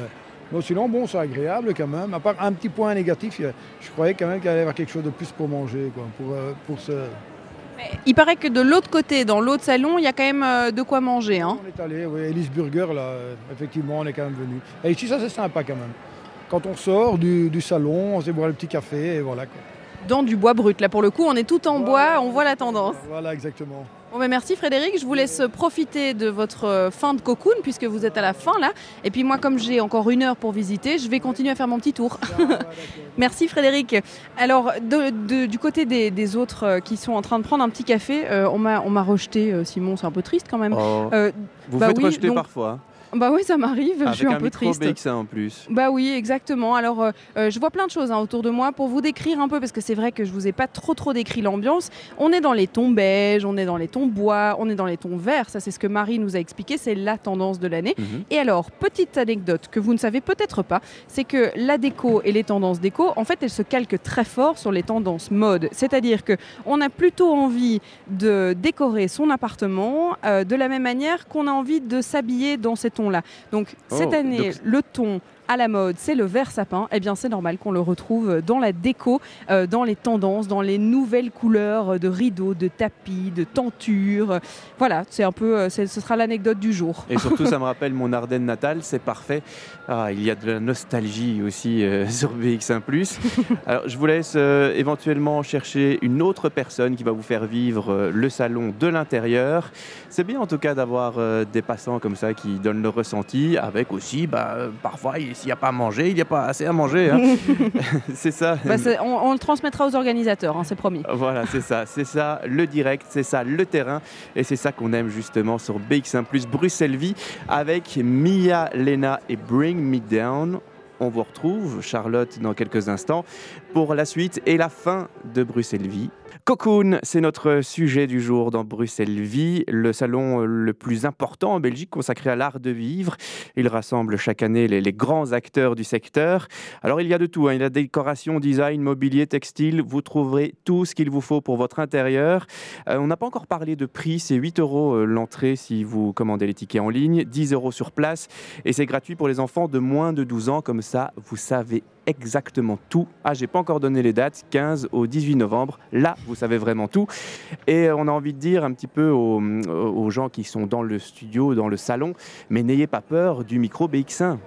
Mais sinon, bon, c'est agréable quand même. À part un petit point négatif, je croyais quand même qu'il allait y avoir quelque chose de plus pour manger, quoi, pour, pour se... Mais il paraît que de l'autre côté, dans l'autre salon, il y a quand même de quoi manger. Hein. On est allé, oui, Elise Burger, là, effectivement, on est quand même venu. Et ici, ça, c'est sympa quand même. Quand on sort du, du salon, on se boit le petit café et voilà quoi. Dans du bois brut, là pour le coup, on est tout en voilà, bois, on voit la tendance. Voilà, exactement. Bon, ben merci Frédéric, je vous laisse profiter de votre fin de Cocoon puisque vous êtes à la fin là. Et puis moi, comme j'ai encore une heure pour visiter, je vais continuer à faire mon petit tour. Ah, voilà, merci Frédéric. Alors, de, de, du côté des, des autres qui sont en train de prendre un petit café, euh, on m'a, on m'a rejeté, Simon, c'est un peu triste quand même. Oh. Euh, vous bah faites oui, rejeter donc... parfois. Bah oui, ça m'arrive, avec je suis un, un peu triste. Avec un micro B X un en plus. Bah oui, exactement. Alors, euh, je vois plein de choses hein, autour de moi. Pour vous décrire un peu, parce que c'est vrai que je ne vous ai pas trop trop décrit l'ambiance, on est dans les tons beige, on est dans les tons bois, on est dans les tons verts. Ça, c'est ce que Marie nous a expliqué, c'est la tendance de l'année. Mm-hmm. Et alors, petite anecdote que vous ne savez peut-être pas, c'est que la déco et les tendances déco, en fait, elles se calquent très fort sur les tendances mode. C'est-à-dire qu'on a plutôt envie de décorer son appartement euh, de la même manière qu'on a envie de s'habiller dans cette là. Donc oh, cette année, donc... le ton à la mode, c'est le vert sapin. Eh bien, c'est normal qu'on le retrouve dans la déco, euh, dans les tendances, dans les nouvelles couleurs de rideaux, de tapis, de tentures. Voilà, c'est un peu, c'est, ce sera l'anecdote du jour. Et surtout, ça me rappelle mon Ardennes natale, c'est parfait. Ah, il y a de la nostalgie aussi euh, sur B X un plus. Alors, je vous laisse euh, éventuellement chercher une autre personne qui va vous faire vivre euh, le salon de l'intérieur. C'est bien en tout cas d'avoir euh, des passants comme ça qui donnent le ressenti, avec aussi, bah, euh, parfois, il s'il n'y a pas à manger, il n'y a pas assez à manger. Hein. C'est ça. Bah c'est, on, on le transmettra aux organisateurs, hein, c'est promis. Voilà, c'est ça. C'est ça le direct, c'est ça le terrain. Et c'est ça qu'on aime justement sur B X un plus Bruxelles-Vie avec Mia, Lena et Bring Me Down. On vous retrouve, Charlotte, dans quelques instants pour la suite et la fin de Bruxelles-Vie. Cocoon, c'est notre sujet du jour dans Bruxelles-Vie, le salon le plus important en Belgique consacré à l'art de vivre. Il rassemble chaque année les, les grands acteurs du secteur. Alors il y a de tout, hein. Il y a décoration, design, mobilier, textile. Vous trouverez tout ce qu'il vous faut pour votre intérieur. Euh, on n'a pas encore parlé de prix, c'est huit euros euh, l'entrée si vous commandez les tickets en ligne, dix euros sur place et c'est gratuit pour les enfants de moins de douze ans. Comme ça, vous savez exactement tout. Ah, j'ai pas encore donné les dates, quinze au dix-huit novembre. Là, vous savez vraiment tout. Et on a envie de dire un petit peu aux, aux gens qui sont dans le studio, dans le salon, mais n'ayez pas peur du micro B X un.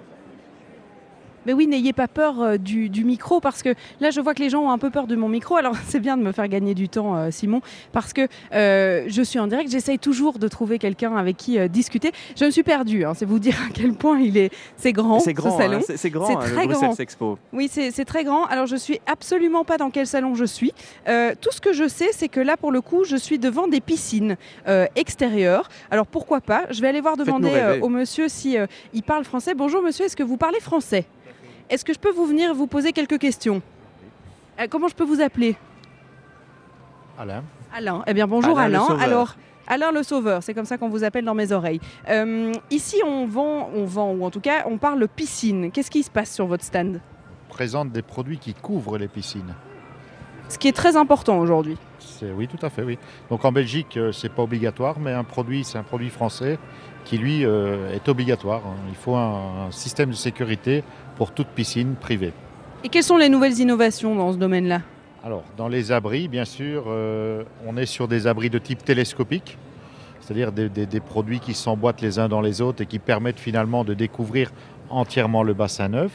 Mais oui, n'ayez pas peur euh, du, du micro, parce que là, je vois que les gens ont un peu peur de mon micro. Alors, c'est bien de me faire gagner du temps, euh, Simon, parce que euh, je suis en direct. J'essaye toujours de trouver quelqu'un avec qui euh, discuter. Je me suis perdue. Hein, c'est vous dire à quel point il est, c'est grand, c'est grand, ce salon. Hein, c'est, c'est grand, c'est hein, très le grand. Bruxelles Expo. Oui, c'est, c'est très grand. Alors, je ne sais absolument pas dans quel salon je suis. Euh, tout ce que je sais, c'est que là, pour le coup, je suis devant des piscines euh, extérieures. Alors, pourquoi pas? Je vais aller voir demander euh, au monsieur s'il si, euh, il parle français. Bonjour, monsieur, est-ce que vous parlez français? Est-ce que je peux vous venir vous poser quelques questions? euh, Comment je peux vous appeler? Alain. Alain. Eh bien, bonjour Alain. Alain. Alors, Alain le Sauveur, c'est comme ça qu'on vous appelle dans mes oreilles. Euh, ici, on vend, on vend, ou en tout cas, on parle piscine. Qu'est-ce qui se passe sur votre stand? On présente des produits qui couvrent les piscines. Ce qui est très important aujourd'hui. C'est, oui, tout à fait, oui. Donc en Belgique, euh, c'est pas obligatoire, mais un produit, c'est un produit français qui, lui, euh, est obligatoire. Il faut un, un système de sécurité pour toute piscine privée. Et quelles sont les nouvelles innovations dans ce domaine-là? Alors, dans les abris, bien sûr, euh, on est sur des abris de type télescopique, c'est-à-dire des, des, des produits qui s'emboîtent les uns dans les autres et qui permettent finalement de découvrir entièrement le bassin neuf.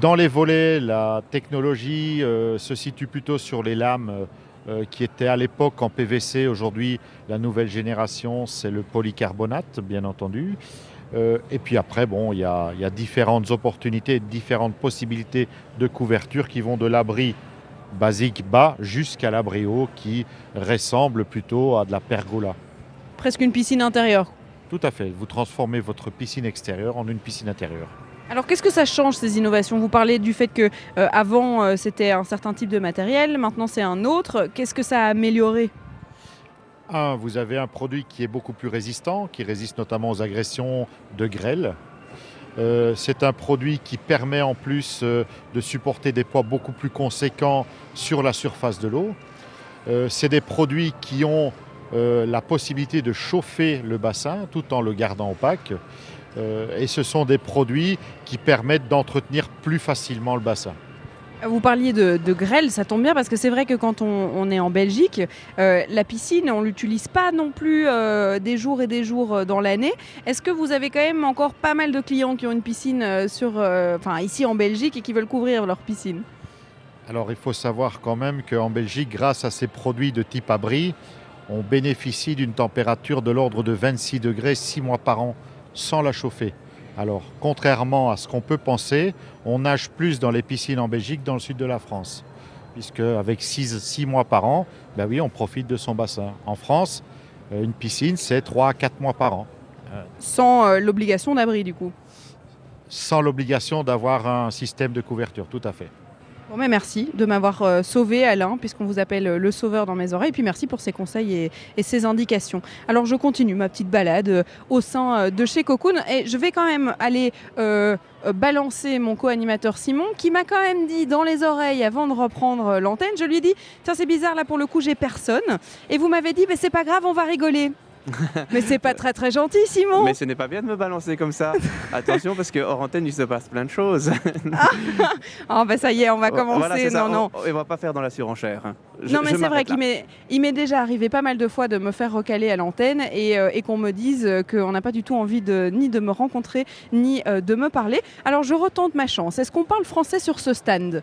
Dans les volets, la technologie euh, se situe plutôt sur les lames euh, qui étaient à l'époque en P V C. Aujourd'hui, la nouvelle génération, c'est le polycarbonate, bien entendu. Euh, et puis après, bon, il y, y a différentes opportunités, différentes possibilités de couverture qui vont de l'abri basique bas jusqu'à l'abri haut qui ressemble plutôt à de la pergola. Presque une piscine intérieure. Tout à fait. Vous transformez votre piscine extérieure en une piscine intérieure. Alors qu'est-ce que ça change ces innovations ? Vous parlez du fait que euh, avant euh, c'était un certain type de matériel, maintenant c'est un autre. Qu'est-ce que ça a amélioré ? Un, vous avez un produit qui est beaucoup plus résistant, qui résiste notamment aux agressions de grêle. Euh, c'est un produit qui permet en plus euh, de supporter des poids beaucoup plus conséquents sur la surface de l'eau. Euh, c'est des produits qui ont euh, la possibilité de chauffer le bassin tout en le gardant opaque. Euh, et ce sont des produits qui permettent d'entretenir plus facilement le bassin. Vous parliez de, de grêle, ça tombe bien parce que c'est vrai que quand on, on est en Belgique, euh, la piscine, on ne l'utilise pas non plus euh, des jours et des jours euh, dans l'année. Est-ce que vous avez quand même encore pas mal de clients qui ont une piscine euh, sur, euh, enfin, ici en Belgique et qui veulent couvrir leur piscine ? Alors il faut savoir quand même qu'en Belgique, grâce à ces produits de type abri, on bénéficie d'une température de l'ordre de vingt-six degrés six mois par an, sans la chauffer. Alors, contrairement à ce qu'on peut penser, on nage plus dans les piscines en Belgique, dans le sud de la France. Puisque avec six mois par an, ben oui, on profite de son bassin. En France, une piscine, c'est trois à quatre mois par an. Sans euh, l'obligation d'abri, du coup ? Sans l'obligation d'avoir un système de couverture, tout à fait. Bon, mais merci de m'avoir euh, sauvé, Alain, puisqu'on vous appelle euh, le sauveur dans mes oreilles. Et puis merci pour ces conseils et, et ces indications. Alors je continue ma petite balade euh, au sein euh, de chez Cocoon. Et je vais quand même aller euh, euh, balancer mon co-animateur Simon, qui m'a quand même dit dans les oreilles, avant de reprendre euh, l'antenne, je lui ai dit, tiens c'est bizarre, là pour le coup j'ai personne. Et vous m'avez dit, mais c'est pas grave, on va rigoler. Mais c'est pas très très gentil, Simon. Mais ce n'est pas bien de me balancer comme ça. Attention, parce que hors antenne il se passe plein de choses. Ah, ah ben ça y est, on va commencer. Voilà, non, ça. non. On, on va pas faire dans la surenchère. Je, non mais c'est vrai qu'il m'est, il m'est déjà arrivé pas mal de fois de me faire recaler à l'antenne et, euh, et qu'on me dise qu'on n'a pas du tout envie de, ni de me rencontrer ni euh, de me parler. Alors je retente ma chance. Est-ce qu'on parle français sur ce stand ?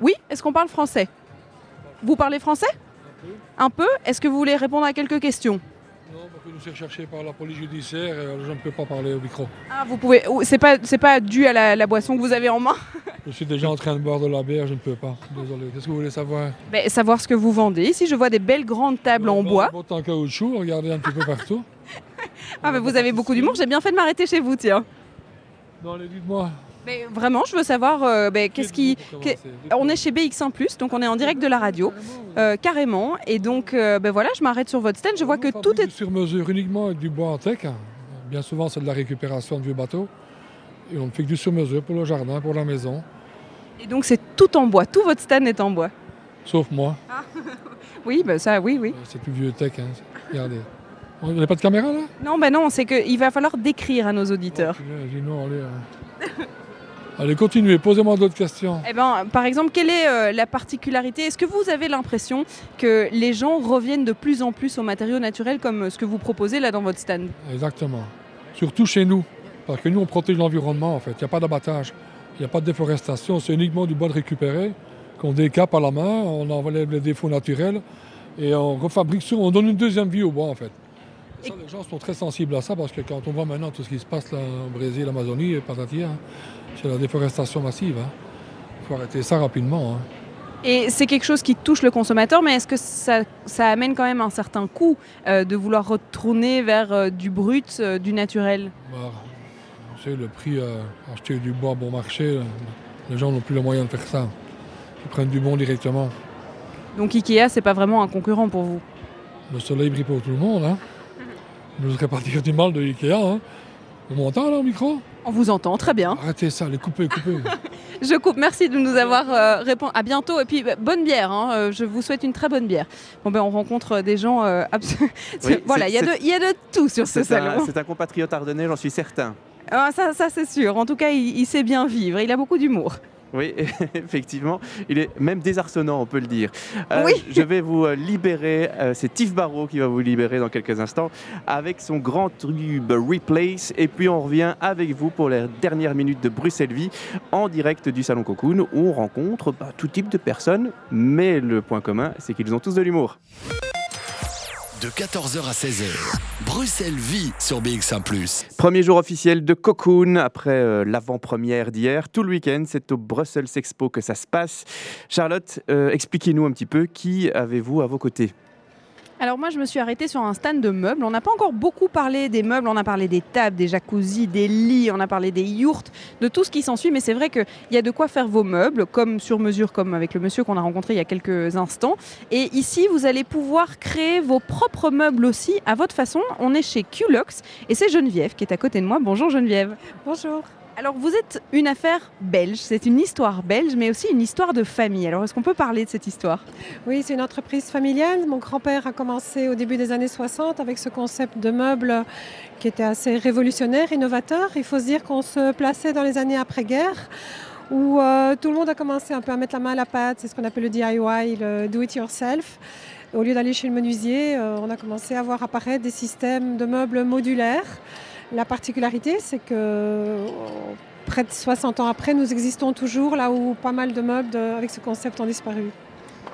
Oui, est-ce qu'on parle français ? Vous parlez français ? Un peu. Est-ce que vous voulez répondre à quelques questions ? Non, parce que nous sommes recherchés par la police judiciaire et je ne peux pas parler au micro. Ah, vous pouvez. C'est pas, c'est pas dû à la, la boisson que vous avez en main ? Je suis déjà en train de boire de la bière, je ne peux pas. Désolé. Qu'est-ce que vous voulez savoir ? Ben, savoir ce que vous vendez. Ici, je vois des belles grandes tables en bois. Des en caoutchouc, regardez un petit peu partout. Ah, ben, vous avez beaucoup d'humour. J'ai bien fait de m'arrêter chez vous, tiens. Non, allez, dites-moi. Mais vraiment, je veux savoir, euh, bah, qu'est-ce qui... Qu'est... On est chez B X un plus, donc on est en direct de la radio, euh, carrément. Et donc, euh, ben bah, voilà, je m'arrête sur votre stand, je vois que tout est... sur mesure, uniquement avec du bois en tech. Bien souvent, c'est de la récupération de vieux bateaux. Et on fait que du sur mesure pour le jardin, pour la maison. Et donc, c'est tout en bois, tout votre stand est en bois. Sauf moi. Ah. Oui, ben bah, ça, oui, oui. C'est tout vieux tech, hein. Regardez. On n'a pas de caméra, là ? Non, ben bah, non, c'est qu'il va falloir décrire à nos auditeurs. Oh, non, allez... Hein. Allez, continuez, posez-moi d'autres questions. Eh ben, par exemple, quelle est euh, la particularité ? Est-ce que vous avez l'impression que les gens reviennent de plus en plus aux matériaux naturels comme ce que vous proposez là dans votre stand ? Exactement. Surtout chez nous, parce que nous, on protège l'environnement en fait. Il n'y a pas d'abattage, il n'y a pas de déforestation, c'est uniquement du bois récupéré qu'on décape à la main, on enlève les défauts naturels et on refabrique ça, on donne une deuxième vie au bois en fait. Ça, les gens sont très sensibles à ça parce que quand on voit maintenant tout ce qui se passe là, au Brésil, l'Amazonie, patati, hein, c'est la déforestation massive. Hein. Il faut arrêter ça rapidement. Hein. Et c'est quelque chose qui touche le consommateur, mais est-ce que ça, ça amène quand même un certain coût euh, de vouloir retourner vers euh, du brut, euh, du naturel ? Bah, c'est le prix, euh, acheter du bois bon marché, là, les gens n'ont plus le moyen de faire ça. Ils prennent du bon directement. Donc Ikea, c'est pas vraiment un concurrent pour vous ? Le soleil brille pour tout le monde, hein. Nous répartir du mal de Ikea. Hein. On m'entend là au micro ? On vous entend, très bien. Arrêtez ça, les coupez, coupez. Je coupe, merci de nous avoir euh, répondu. À bientôt et puis bah, bonne bière, hein. euh, je vous souhaite une très bonne bière. Bon ben on rencontre des gens... Euh, abs- oui, voilà, il y, y a de tout sur ce salon. Un, c'est un compatriote ardennais, j'en suis certain. Ah, ça, ça c'est sûr, en tout cas il, il sait bien vivre, il a beaucoup d'humour. Oui, effectivement, il est même désarçonnant, on peut le dire. Euh, oui. Je vais vous libérer, euh, c'est Tiff Barreau qui va vous libérer dans quelques instants avec son grand tube Replace. Et puis on revient avec vous pour les dernières minutes de Bruxelles-Vie en direct du Salon Cocoon où on rencontre bah, tout type de personnes, mais le point commun, c'est qu'ils ont tous de l'humour. De quatorze heures à seize heures, Bruxelles-Vie sur B X un plus. Premier jour officiel de Cocoon, après euh, l'avant-première d'hier. Tout le week-end, c'est au Brussels Expo que ça se passe. Charlotte, euh, expliquez-nous un petit peu, qui avez-vous à vos côtés ? Alors moi, je me suis arrêtée sur un stand de meubles. On n'a pas encore beaucoup parlé des meubles. On a parlé des tables, des jacuzzis, des lits. On a parlé des yourtes, de tout ce qui s'ensuit. Mais c'est vrai qu'il y a de quoi faire vos meubles, comme sur mesure, comme avec le monsieur qu'on a rencontré il y a quelques instants. Et ici, vous allez pouvoir créer vos propres meubles aussi, à votre façon. On est chez Q-Lux et c'est Geneviève qui est à côté de moi. Bonjour Geneviève. Bonjour. Alors vous êtes une affaire belge, c'est une histoire belge mais aussi une histoire de famille. Alors est-ce qu'on peut parler de cette histoire ? Oui, c'est une entreprise familiale. Mon grand-père a commencé au début des années soixante avec ce concept de meubles qui était assez révolutionnaire, innovateur. Il faut se dire qu'on se plaçait dans les années après-guerre où euh, tout le monde a commencé un peu à mettre la main à la pâte. C'est ce qu'on appelle le D I Y, le do it yourself. Au lieu d'aller chez le menuisier, euh, on a commencé à voir apparaître des systèmes de meubles modulaires. La particularité, c'est que près de soixante ans après, nous existons toujours là où pas mal de meubles de, avec ce concept ont disparu.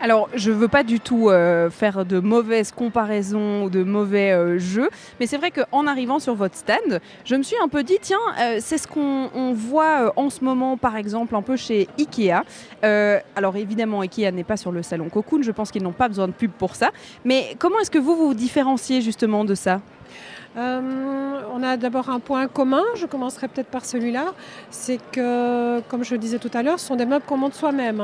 Alors, je ne veux pas du tout euh, faire de mauvaises comparaisons ou de mauvais euh, jeux, mais c'est vrai qu'en arrivant sur votre stand, je me suis un peu dit, tiens, euh, c'est ce qu'on on voit euh, en ce moment, par exemple, un peu chez Ikea. Euh, alors, évidemment, Ikea n'est pas sur le salon Cocoon, je pense qu'ils n'ont pas besoin de pub pour ça. Mais comment est-ce que vous vous différenciez justement de ça ? Euh, on a d'abord un point commun, je commencerai peut-être par celui-là, c'est que, comme je le disais tout à l'heure, ce sont des meubles qu'on monte soi-même.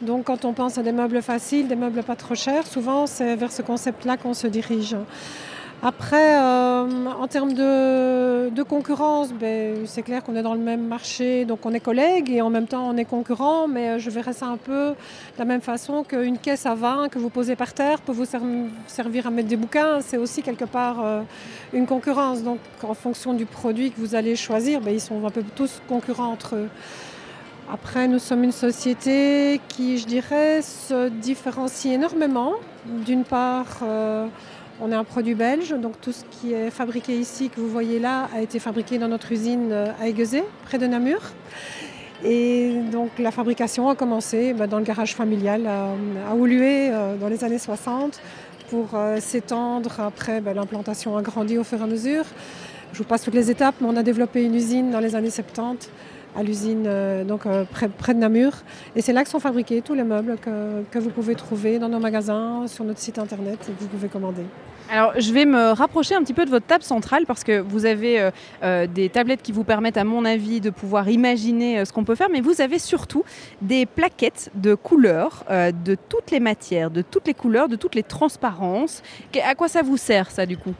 Donc quand on pense à des meubles faciles, des meubles pas trop chers, souvent c'est vers ce concept-là qu'on se dirige. Après, euh, en termes de, de concurrence, ben, c'est clair qu'on est dans le même marché, donc on est collègues et en même temps on est concurrents, mais je verrais ça un peu de la même façon qu'une caisse à vin que vous posez par terre peut vous ser- servir à mettre des bouquins, c'est aussi quelque part euh, une concurrence. Donc en fonction du produit que vous allez choisir, ben, ils sont un peu tous concurrents entre eux. Après, nous sommes une société qui, je dirais, se différencie énormément. D'une part, euh, on est un produit belge, donc tout ce qui est fabriqué ici, que vous voyez là, a été fabriqué dans notre usine à Eghezée, près de Namur. Et donc la fabrication a commencé bah, dans le garage familial à, à Houleu euh, dans les années soixante pour euh, s'étendre. Après, bah, l'implantation a grandi au fur et à mesure. Je vous passe toutes les étapes, mais on a développé une usine dans les années soixante-dix à l'usine euh, donc, euh, près, près de Namur. Et c'est là que sont fabriqués tous les meubles que, que vous pouvez trouver dans nos magasins, sur notre site internet et que vous pouvez commander. Alors, je vais me rapprocher un petit peu de votre table centrale parce que vous avez euh, euh, des tablettes qui vous permettent, à mon avis, de pouvoir imaginer euh, ce qu'on peut faire. Mais vous avez surtout des plaquettes de couleurs, euh, de toutes les matières, de toutes les couleurs, de toutes les transparences. À quoi ça vous sert, ça, du coup ?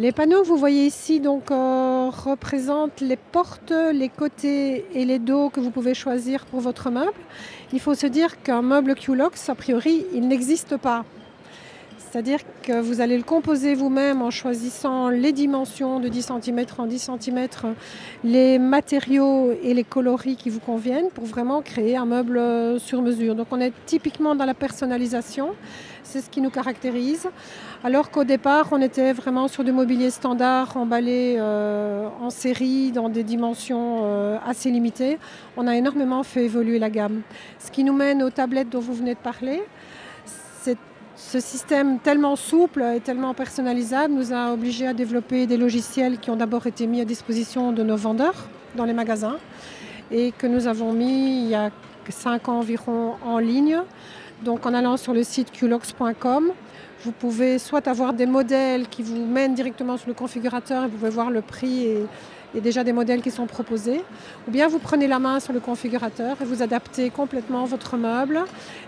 Les panneaux que vous voyez ici donc, euh, représentent les portes, les côtés et les dos que vous pouvez choisir pour votre meuble. Il faut se dire qu'un meuble Q-Lux, a priori, il n'existe pas. C'est-à-dire que vous allez le composer vous-même en choisissant les dimensions de dix centimètres en dix centimètres, les matériaux et les coloris qui vous conviennent pour vraiment créer un meuble sur mesure. Donc on est typiquement dans la personnalisation, c'est ce qui nous caractérise. Alors qu'au départ, on était vraiment sur du mobilier standard, emballé euh, en série, dans des dimensions euh, assez limitées. On a énormément fait évoluer la gamme. Ce qui nous mène aux tablettes dont vous venez de parler. C'est Ce système tellement souple et tellement personnalisable nous a obligés à développer des logiciels qui ont d'abord été mis à disposition de nos vendeurs dans les magasins et que nous avons mis il y a cinq ans environ en ligne. Donc en allant sur le site q lux point com, vous pouvez soit avoir des modèles qui vous mènent directement sur le configurateur et vous pouvez voir le prix et, et déjà des modèles qui sont proposés, ou bien vous prenez la main sur le configurateur et vous adaptez complètement votre meuble.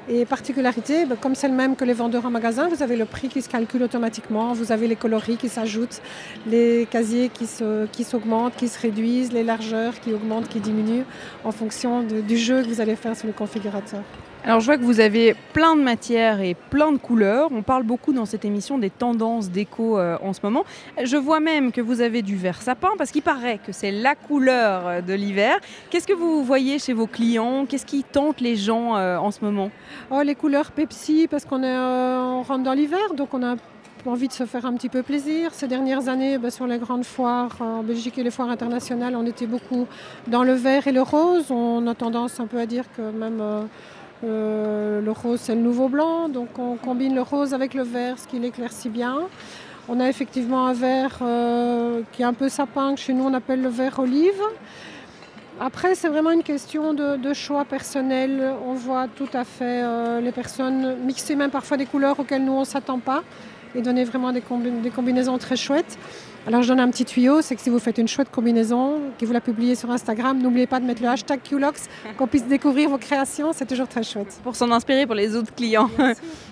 Et particularité, comme c'est le même que les vendeurs en magasin, vous avez le prix qui se calcule automatiquement, vous avez les coloris qui s'ajoutent, les casiers qui, se, qui s'augmentent, qui se réduisent, les largeurs qui augmentent, qui diminuent en fonction de, du jeu que vous allez faire sur le configurateur. Alors je vois que vous avez plein de matières et plein de couleurs. On parle beaucoup dans cette émission des tendances déco euh, en ce moment. Je vois même que vous avez du vert sapin parce qu'il paraît que c'est la couleur de l'hiver. Qu'est-ce que vous voyez chez vos clients ? Qu'est-ce qui tente les gens euh, en ce moment ? Oh, les couleurs Pepsi parce qu'on est, euh, on rentre dans l'hiver, donc on a envie de se faire un petit peu plaisir. Ces dernières années, bah, sur les grandes foires en Belgique et les foires internationales, on était beaucoup dans le vert et le rose. On a tendance un peu à dire que même... Euh, Euh, le rose, c'est le nouveau blanc, donc on combine le rose avec le vert, ce qui l'éclaircit bien. On a effectivement un vert euh, qui est un peu sapin, que chez nous on appelle le vert olive. Après, c'est vraiment une question de, de choix personnel. On voit tout à fait euh, les personnes mixer même parfois des couleurs auxquelles nous on ne s'attend pas. Ils donnaient vraiment des, combi- des combinaisons très chouettes. Alors je donne un petit tuyau, c'est que si vous faites une chouette combinaison, que vous la publiez sur Instagram, n'oubliez pas de mettre le hashtag Q-Lux, qu'on puisse découvrir vos créations, c'est toujours très chouette. Pour s'en inspirer pour les autres clients.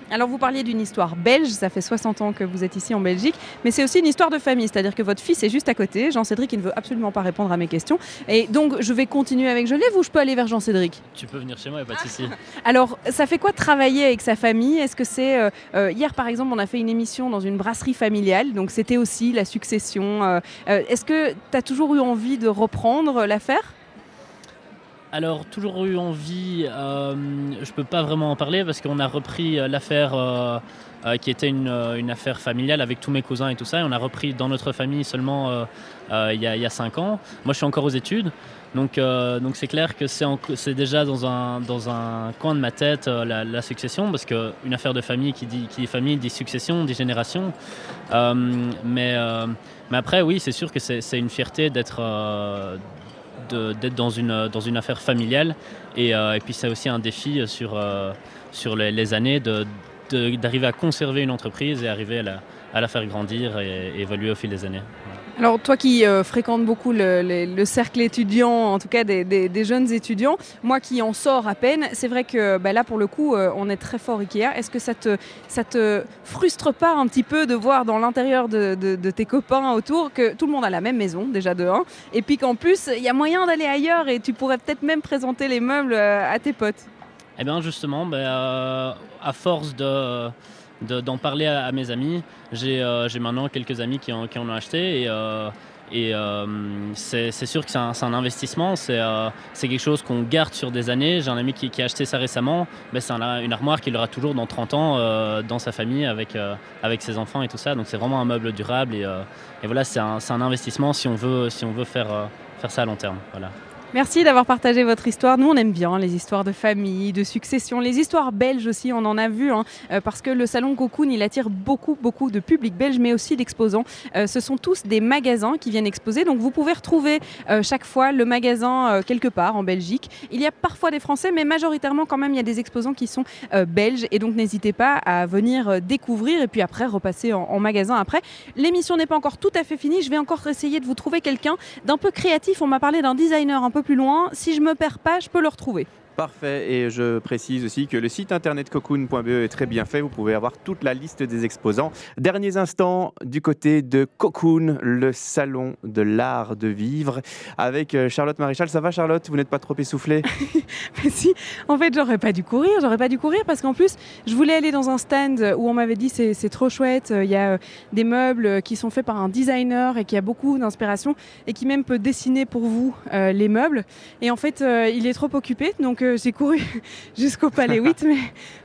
Alors vous parliez d'une histoire belge, ça fait soixante ans que vous êtes ici en Belgique, mais c'est aussi une histoire de famille, c'est-à-dire que votre fils est juste à côté, Jean-Cédric, il ne veut absolument pas répondre à mes questions, et donc je vais continuer avec Geneviève ou je peux aller vers Jean-Cédric ? Tu peux venir chez moi, il n'y a pas de souci. Alors ça fait quoi travailler avec sa famille ? Est-ce que c'est... Euh, euh, hier par exemple, on a fait une émission dans une brasserie familiale, donc c'était aussi la succession. Euh, est-ce que tu as toujours eu envie de reprendre l'affaire ? Alors, toujours eu envie, euh, je peux pas vraiment en parler parce qu'on a repris l'affaire euh, euh, qui était une, une affaire familiale avec tous mes cousins et tout ça. Et on a repris dans notre famille seulement euh, euh, il y a cinq ans. Moi, je suis encore aux études. Donc, euh, donc c'est clair que c'est, en, c'est déjà dans un, dans un coin de ma tête euh, la, la succession, parce qu'une affaire de famille qui dit, qui dit famille dit succession, dit génération. Euh, mais, euh, mais après, oui, c'est sûr que c'est, c'est une fierté d'être, euh, de, d'être dans, une, dans une affaire familiale. Et, euh, et puis c'est aussi un défi sur, euh, sur les, les années de, de, d'arriver à conserver une entreprise et arriver à la, à la faire grandir et, et évoluer au fil des années. Alors toi qui euh, fréquentes beaucoup le, le, le cercle étudiant, en tout cas des, des, des jeunes étudiants, moi qui en sors à peine, c'est vrai que bah, là pour le coup euh, on est très fort Ikea. Est-ce que ça te, ça te frustre pas un petit peu de voir dans l'intérieur de, de, de tes copains autour que tout le monde a la même maison déjà de un, et puis qu'en plus il y a moyen d'aller ailleurs et tu pourrais peut-être même présenter les meubles euh, à tes potes ? Eh bien justement, bah, euh, à force de... De, d'en parler à, à mes amis. J'ai, euh, j'ai maintenant quelques amis qui en, qui en ont acheté et, euh, et euh, c'est, c'est sûr que c'est un, c'est un investissement, c'est, euh, c'est quelque chose qu'on garde sur des années. J'ai un ami qui, qui a acheté ça récemment, mais c'est un, une armoire qu'il aura toujours dans trente ans euh, dans sa famille avec, euh, avec ses enfants et tout ça. Donc c'est vraiment un meuble durable et, euh, et voilà, c'est un, c'est un investissement si on veut, si on veut faire, euh, faire ça à long terme. Voilà. Merci d'avoir partagé votre histoire. Nous, on aime bien les histoires de famille, de succession, les histoires belges aussi, on en a vu, hein, parce que le salon Cocoon, il attire beaucoup, beaucoup de public belge, mais aussi d'exposants. Euh, ce sont tous des magasins qui viennent exposer, donc vous pouvez retrouver euh, chaque fois le magasin euh, quelque part en Belgique. Il y a parfois des Français, mais majoritairement quand même, il y a des exposants qui sont euh, belges, et donc n'hésitez pas à venir euh, découvrir, et puis après, repasser en, en magasin après. L'émission n'est pas encore tout à fait finie, je vais encore essayer de vous trouver quelqu'un d'un peu créatif. On m'a parlé d'un designer un peu plus loin, si je me perds pas, je peux le retrouver. Parfait, et je précise aussi que le site internet cocoon point be est très bien fait, vous pouvez avoir toute la liste des exposants. Derniers instants du côté de Cocoon, le salon de l'art de vivre, avec Charlotte Maréchal. Ça va Charlotte, vous n'êtes pas trop essoufflée ? Mais si, en fait j'aurais pas dû courir, j'aurais pas dû courir parce qu'en plus je voulais aller dans un stand où on m'avait dit c'est, c'est trop chouette, il y a des meubles qui sont faits par un designer et qui a beaucoup d'inspiration et qui même peut dessiner pour vous euh, les meubles. Et en fait euh, il est trop occupé, donc euh, j'ai couru jusqu'au Palais huit, mais,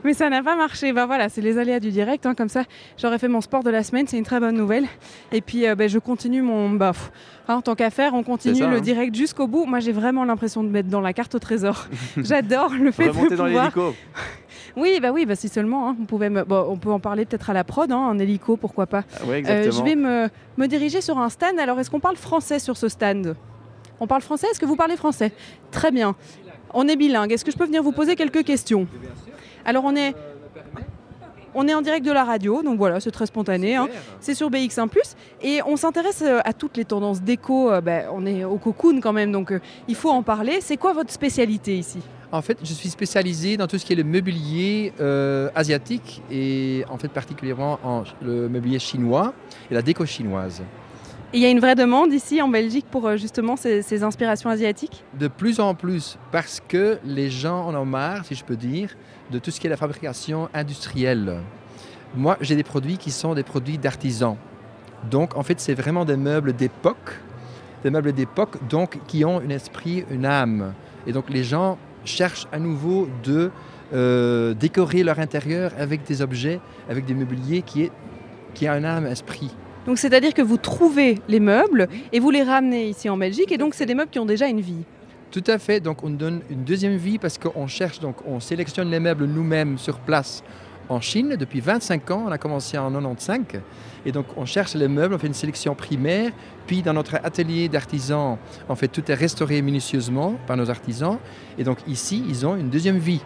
mais ça n'a pas marché. Ben voilà, c'est les aléas du direct, hein, comme ça j'aurais fait mon sport de la semaine, c'est une très bonne nouvelle. Et puis euh, ben, je continue mon... Bah, pff, hein, tant qu'à faire, on continue ça, le hein. direct jusqu'au bout. Moi j'ai vraiment l'impression de mettre dans la carte au trésor. J'adore le fait Remonter de dans pouvoir... l'hélico. Oui, bah oui, bah si seulement, hein, on pouvait me... bon, on peut en parler peut-être à la prod, hein, un hélico, pourquoi pas. Ah ouais, exactement. Euh, je vais me, me diriger sur un stand. Alors est-ce qu'on parle français sur ce stand ? On parle français ? Est-ce que vous parlez français ? Très bien. On est bilingue. Est-ce que je peux venir vous poser quelques questions ? Alors, on est, on est en direct de la radio, donc voilà, c'est très spontané. Hein. C'est sur B X un plus, et on s'intéresse à toutes les tendances déco. Bah, on est au Cocoon quand même, donc euh, il faut en parler. C'est quoi votre spécialité ici ? En fait, je suis spécialisé dans tout ce qui est le mobilier euh, asiatique, et en fait particulièrement en le mobilier chinois et la déco chinoise. Il y a une vraie demande ici en Belgique pour justement ces, ces inspirations asiatiques ? De plus en plus, parce que les gens en ont marre, si je peux dire, de tout ce qui est la fabrication industrielle. Moi, j'ai des produits qui sont des produits d'artisans. Donc, en fait, c'est vraiment des meubles d'époque, des meubles d'époque donc, qui ont un esprit, une âme. Et donc, les gens cherchent à nouveau de euh, décorer leur intérieur avec des objets, avec des mobiliers qui, est, qui a une âme, un esprit. Donc c'est-à-dire que vous trouvez les meubles et vous les ramenez ici en Belgique, et donc c'est des meubles qui ont déjà une vie. Tout à fait, donc on donne une deuxième vie parce qu'on cherche, donc on sélectionne les meubles nous-mêmes sur place en Chine. Depuis vingt-cinq ans, on a commencé en quatre-vingt-quinze, et donc on cherche les meubles, on fait une sélection primaire, puis dans notre atelier d'artisans, en fait tout est restauré minutieusement par nos artisans, et donc ici ils ont une deuxième vie.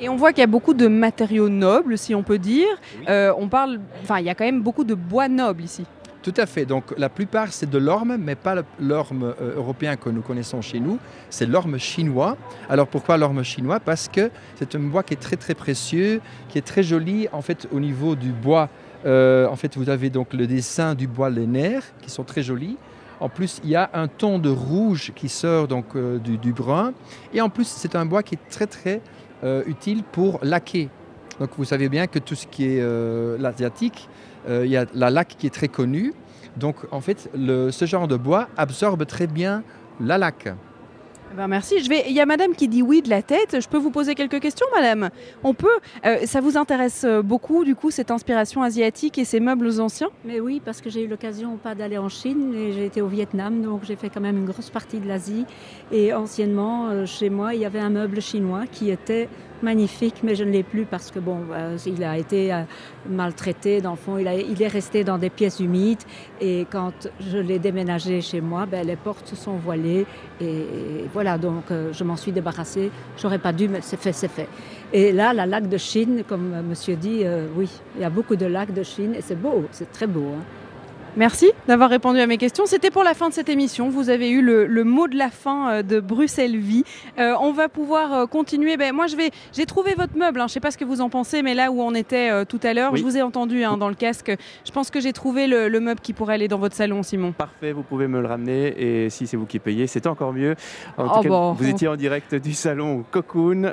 Et on voit qu'il y a beaucoup de matériaux nobles, si on peut dire. Oui. Euh, on parle, enfin, il y a quand même beaucoup de bois noble ici. Tout à fait. Donc, la plupart, c'est de l'orme, mais pas l'orme euh, européen que nous connaissons chez nous. C'est l'orme chinois. Alors, pourquoi l'orme chinois ? Parce que c'est un bois qui est très, très précieux, qui est très joli, en fait, au niveau du bois. Euh, en fait, vous avez donc le dessin du bois lainaire, qui sont très jolis. En plus, il y a un ton de rouge qui sort donc, euh, du, du brun. Et en plus, c'est un bois qui est très, très euh, utile pour laquer. Donc, vous savez bien que tout ce qui est euh, l'asiatique, il euh, y a la laque qui est très connue. Donc, en fait, le, ce genre de bois absorbe très bien la laque. Ben merci. Je vais... Il y a madame qui dit oui de la tête. Je peux vous poser quelques questions, madame ? On peut. Euh, ça vous intéresse beaucoup, du coup, cette inspiration asiatique et ces meubles anciens ? Mais oui, parce que j'ai eu l'occasion pas d'aller en Chine, mais j'ai été au Vietnam, donc j'ai fait quand même une grosse partie de l'Asie. Et anciennement, euh, chez moi, il y avait un meuble chinois qui était magnifique, mais je ne l'ai plus parce que bon, euh, il a été euh, maltraité dans le fond. Il, a, il est resté dans des pièces humides et quand je l'ai déménagé chez moi, ben, les portes se sont voilées et, et voilà, donc euh, je m'en suis débarrassée. J'aurais pas dû, mais c'est fait, c'est fait. Et là, la laque de Chine, comme euh, monsieur dit, euh, oui, il y a beaucoup de laques de Chine et c'est beau, c'est très beau. Hein. Merci d'avoir répondu à mes questions. C'était pour la fin de cette émission. Vous avez eu le, le mot de la fin de Bruxelles-Vie. Euh, on va pouvoir euh, continuer. Ben, moi, je vais, j'ai trouvé votre meuble. Hein. Je ne sais pas ce que vous en pensez, mais là où on était euh, tout à l'heure, oui. Je vous ai entendu hein, dans le casque. Je pense que j'ai trouvé le, le meuble qui pourrait aller dans votre salon, Simon. Parfait, vous pouvez me le ramener. Et si c'est vous qui payez, c'est encore mieux. En oh tout cas, bon. Vous étiez en direct du salon Cocoon.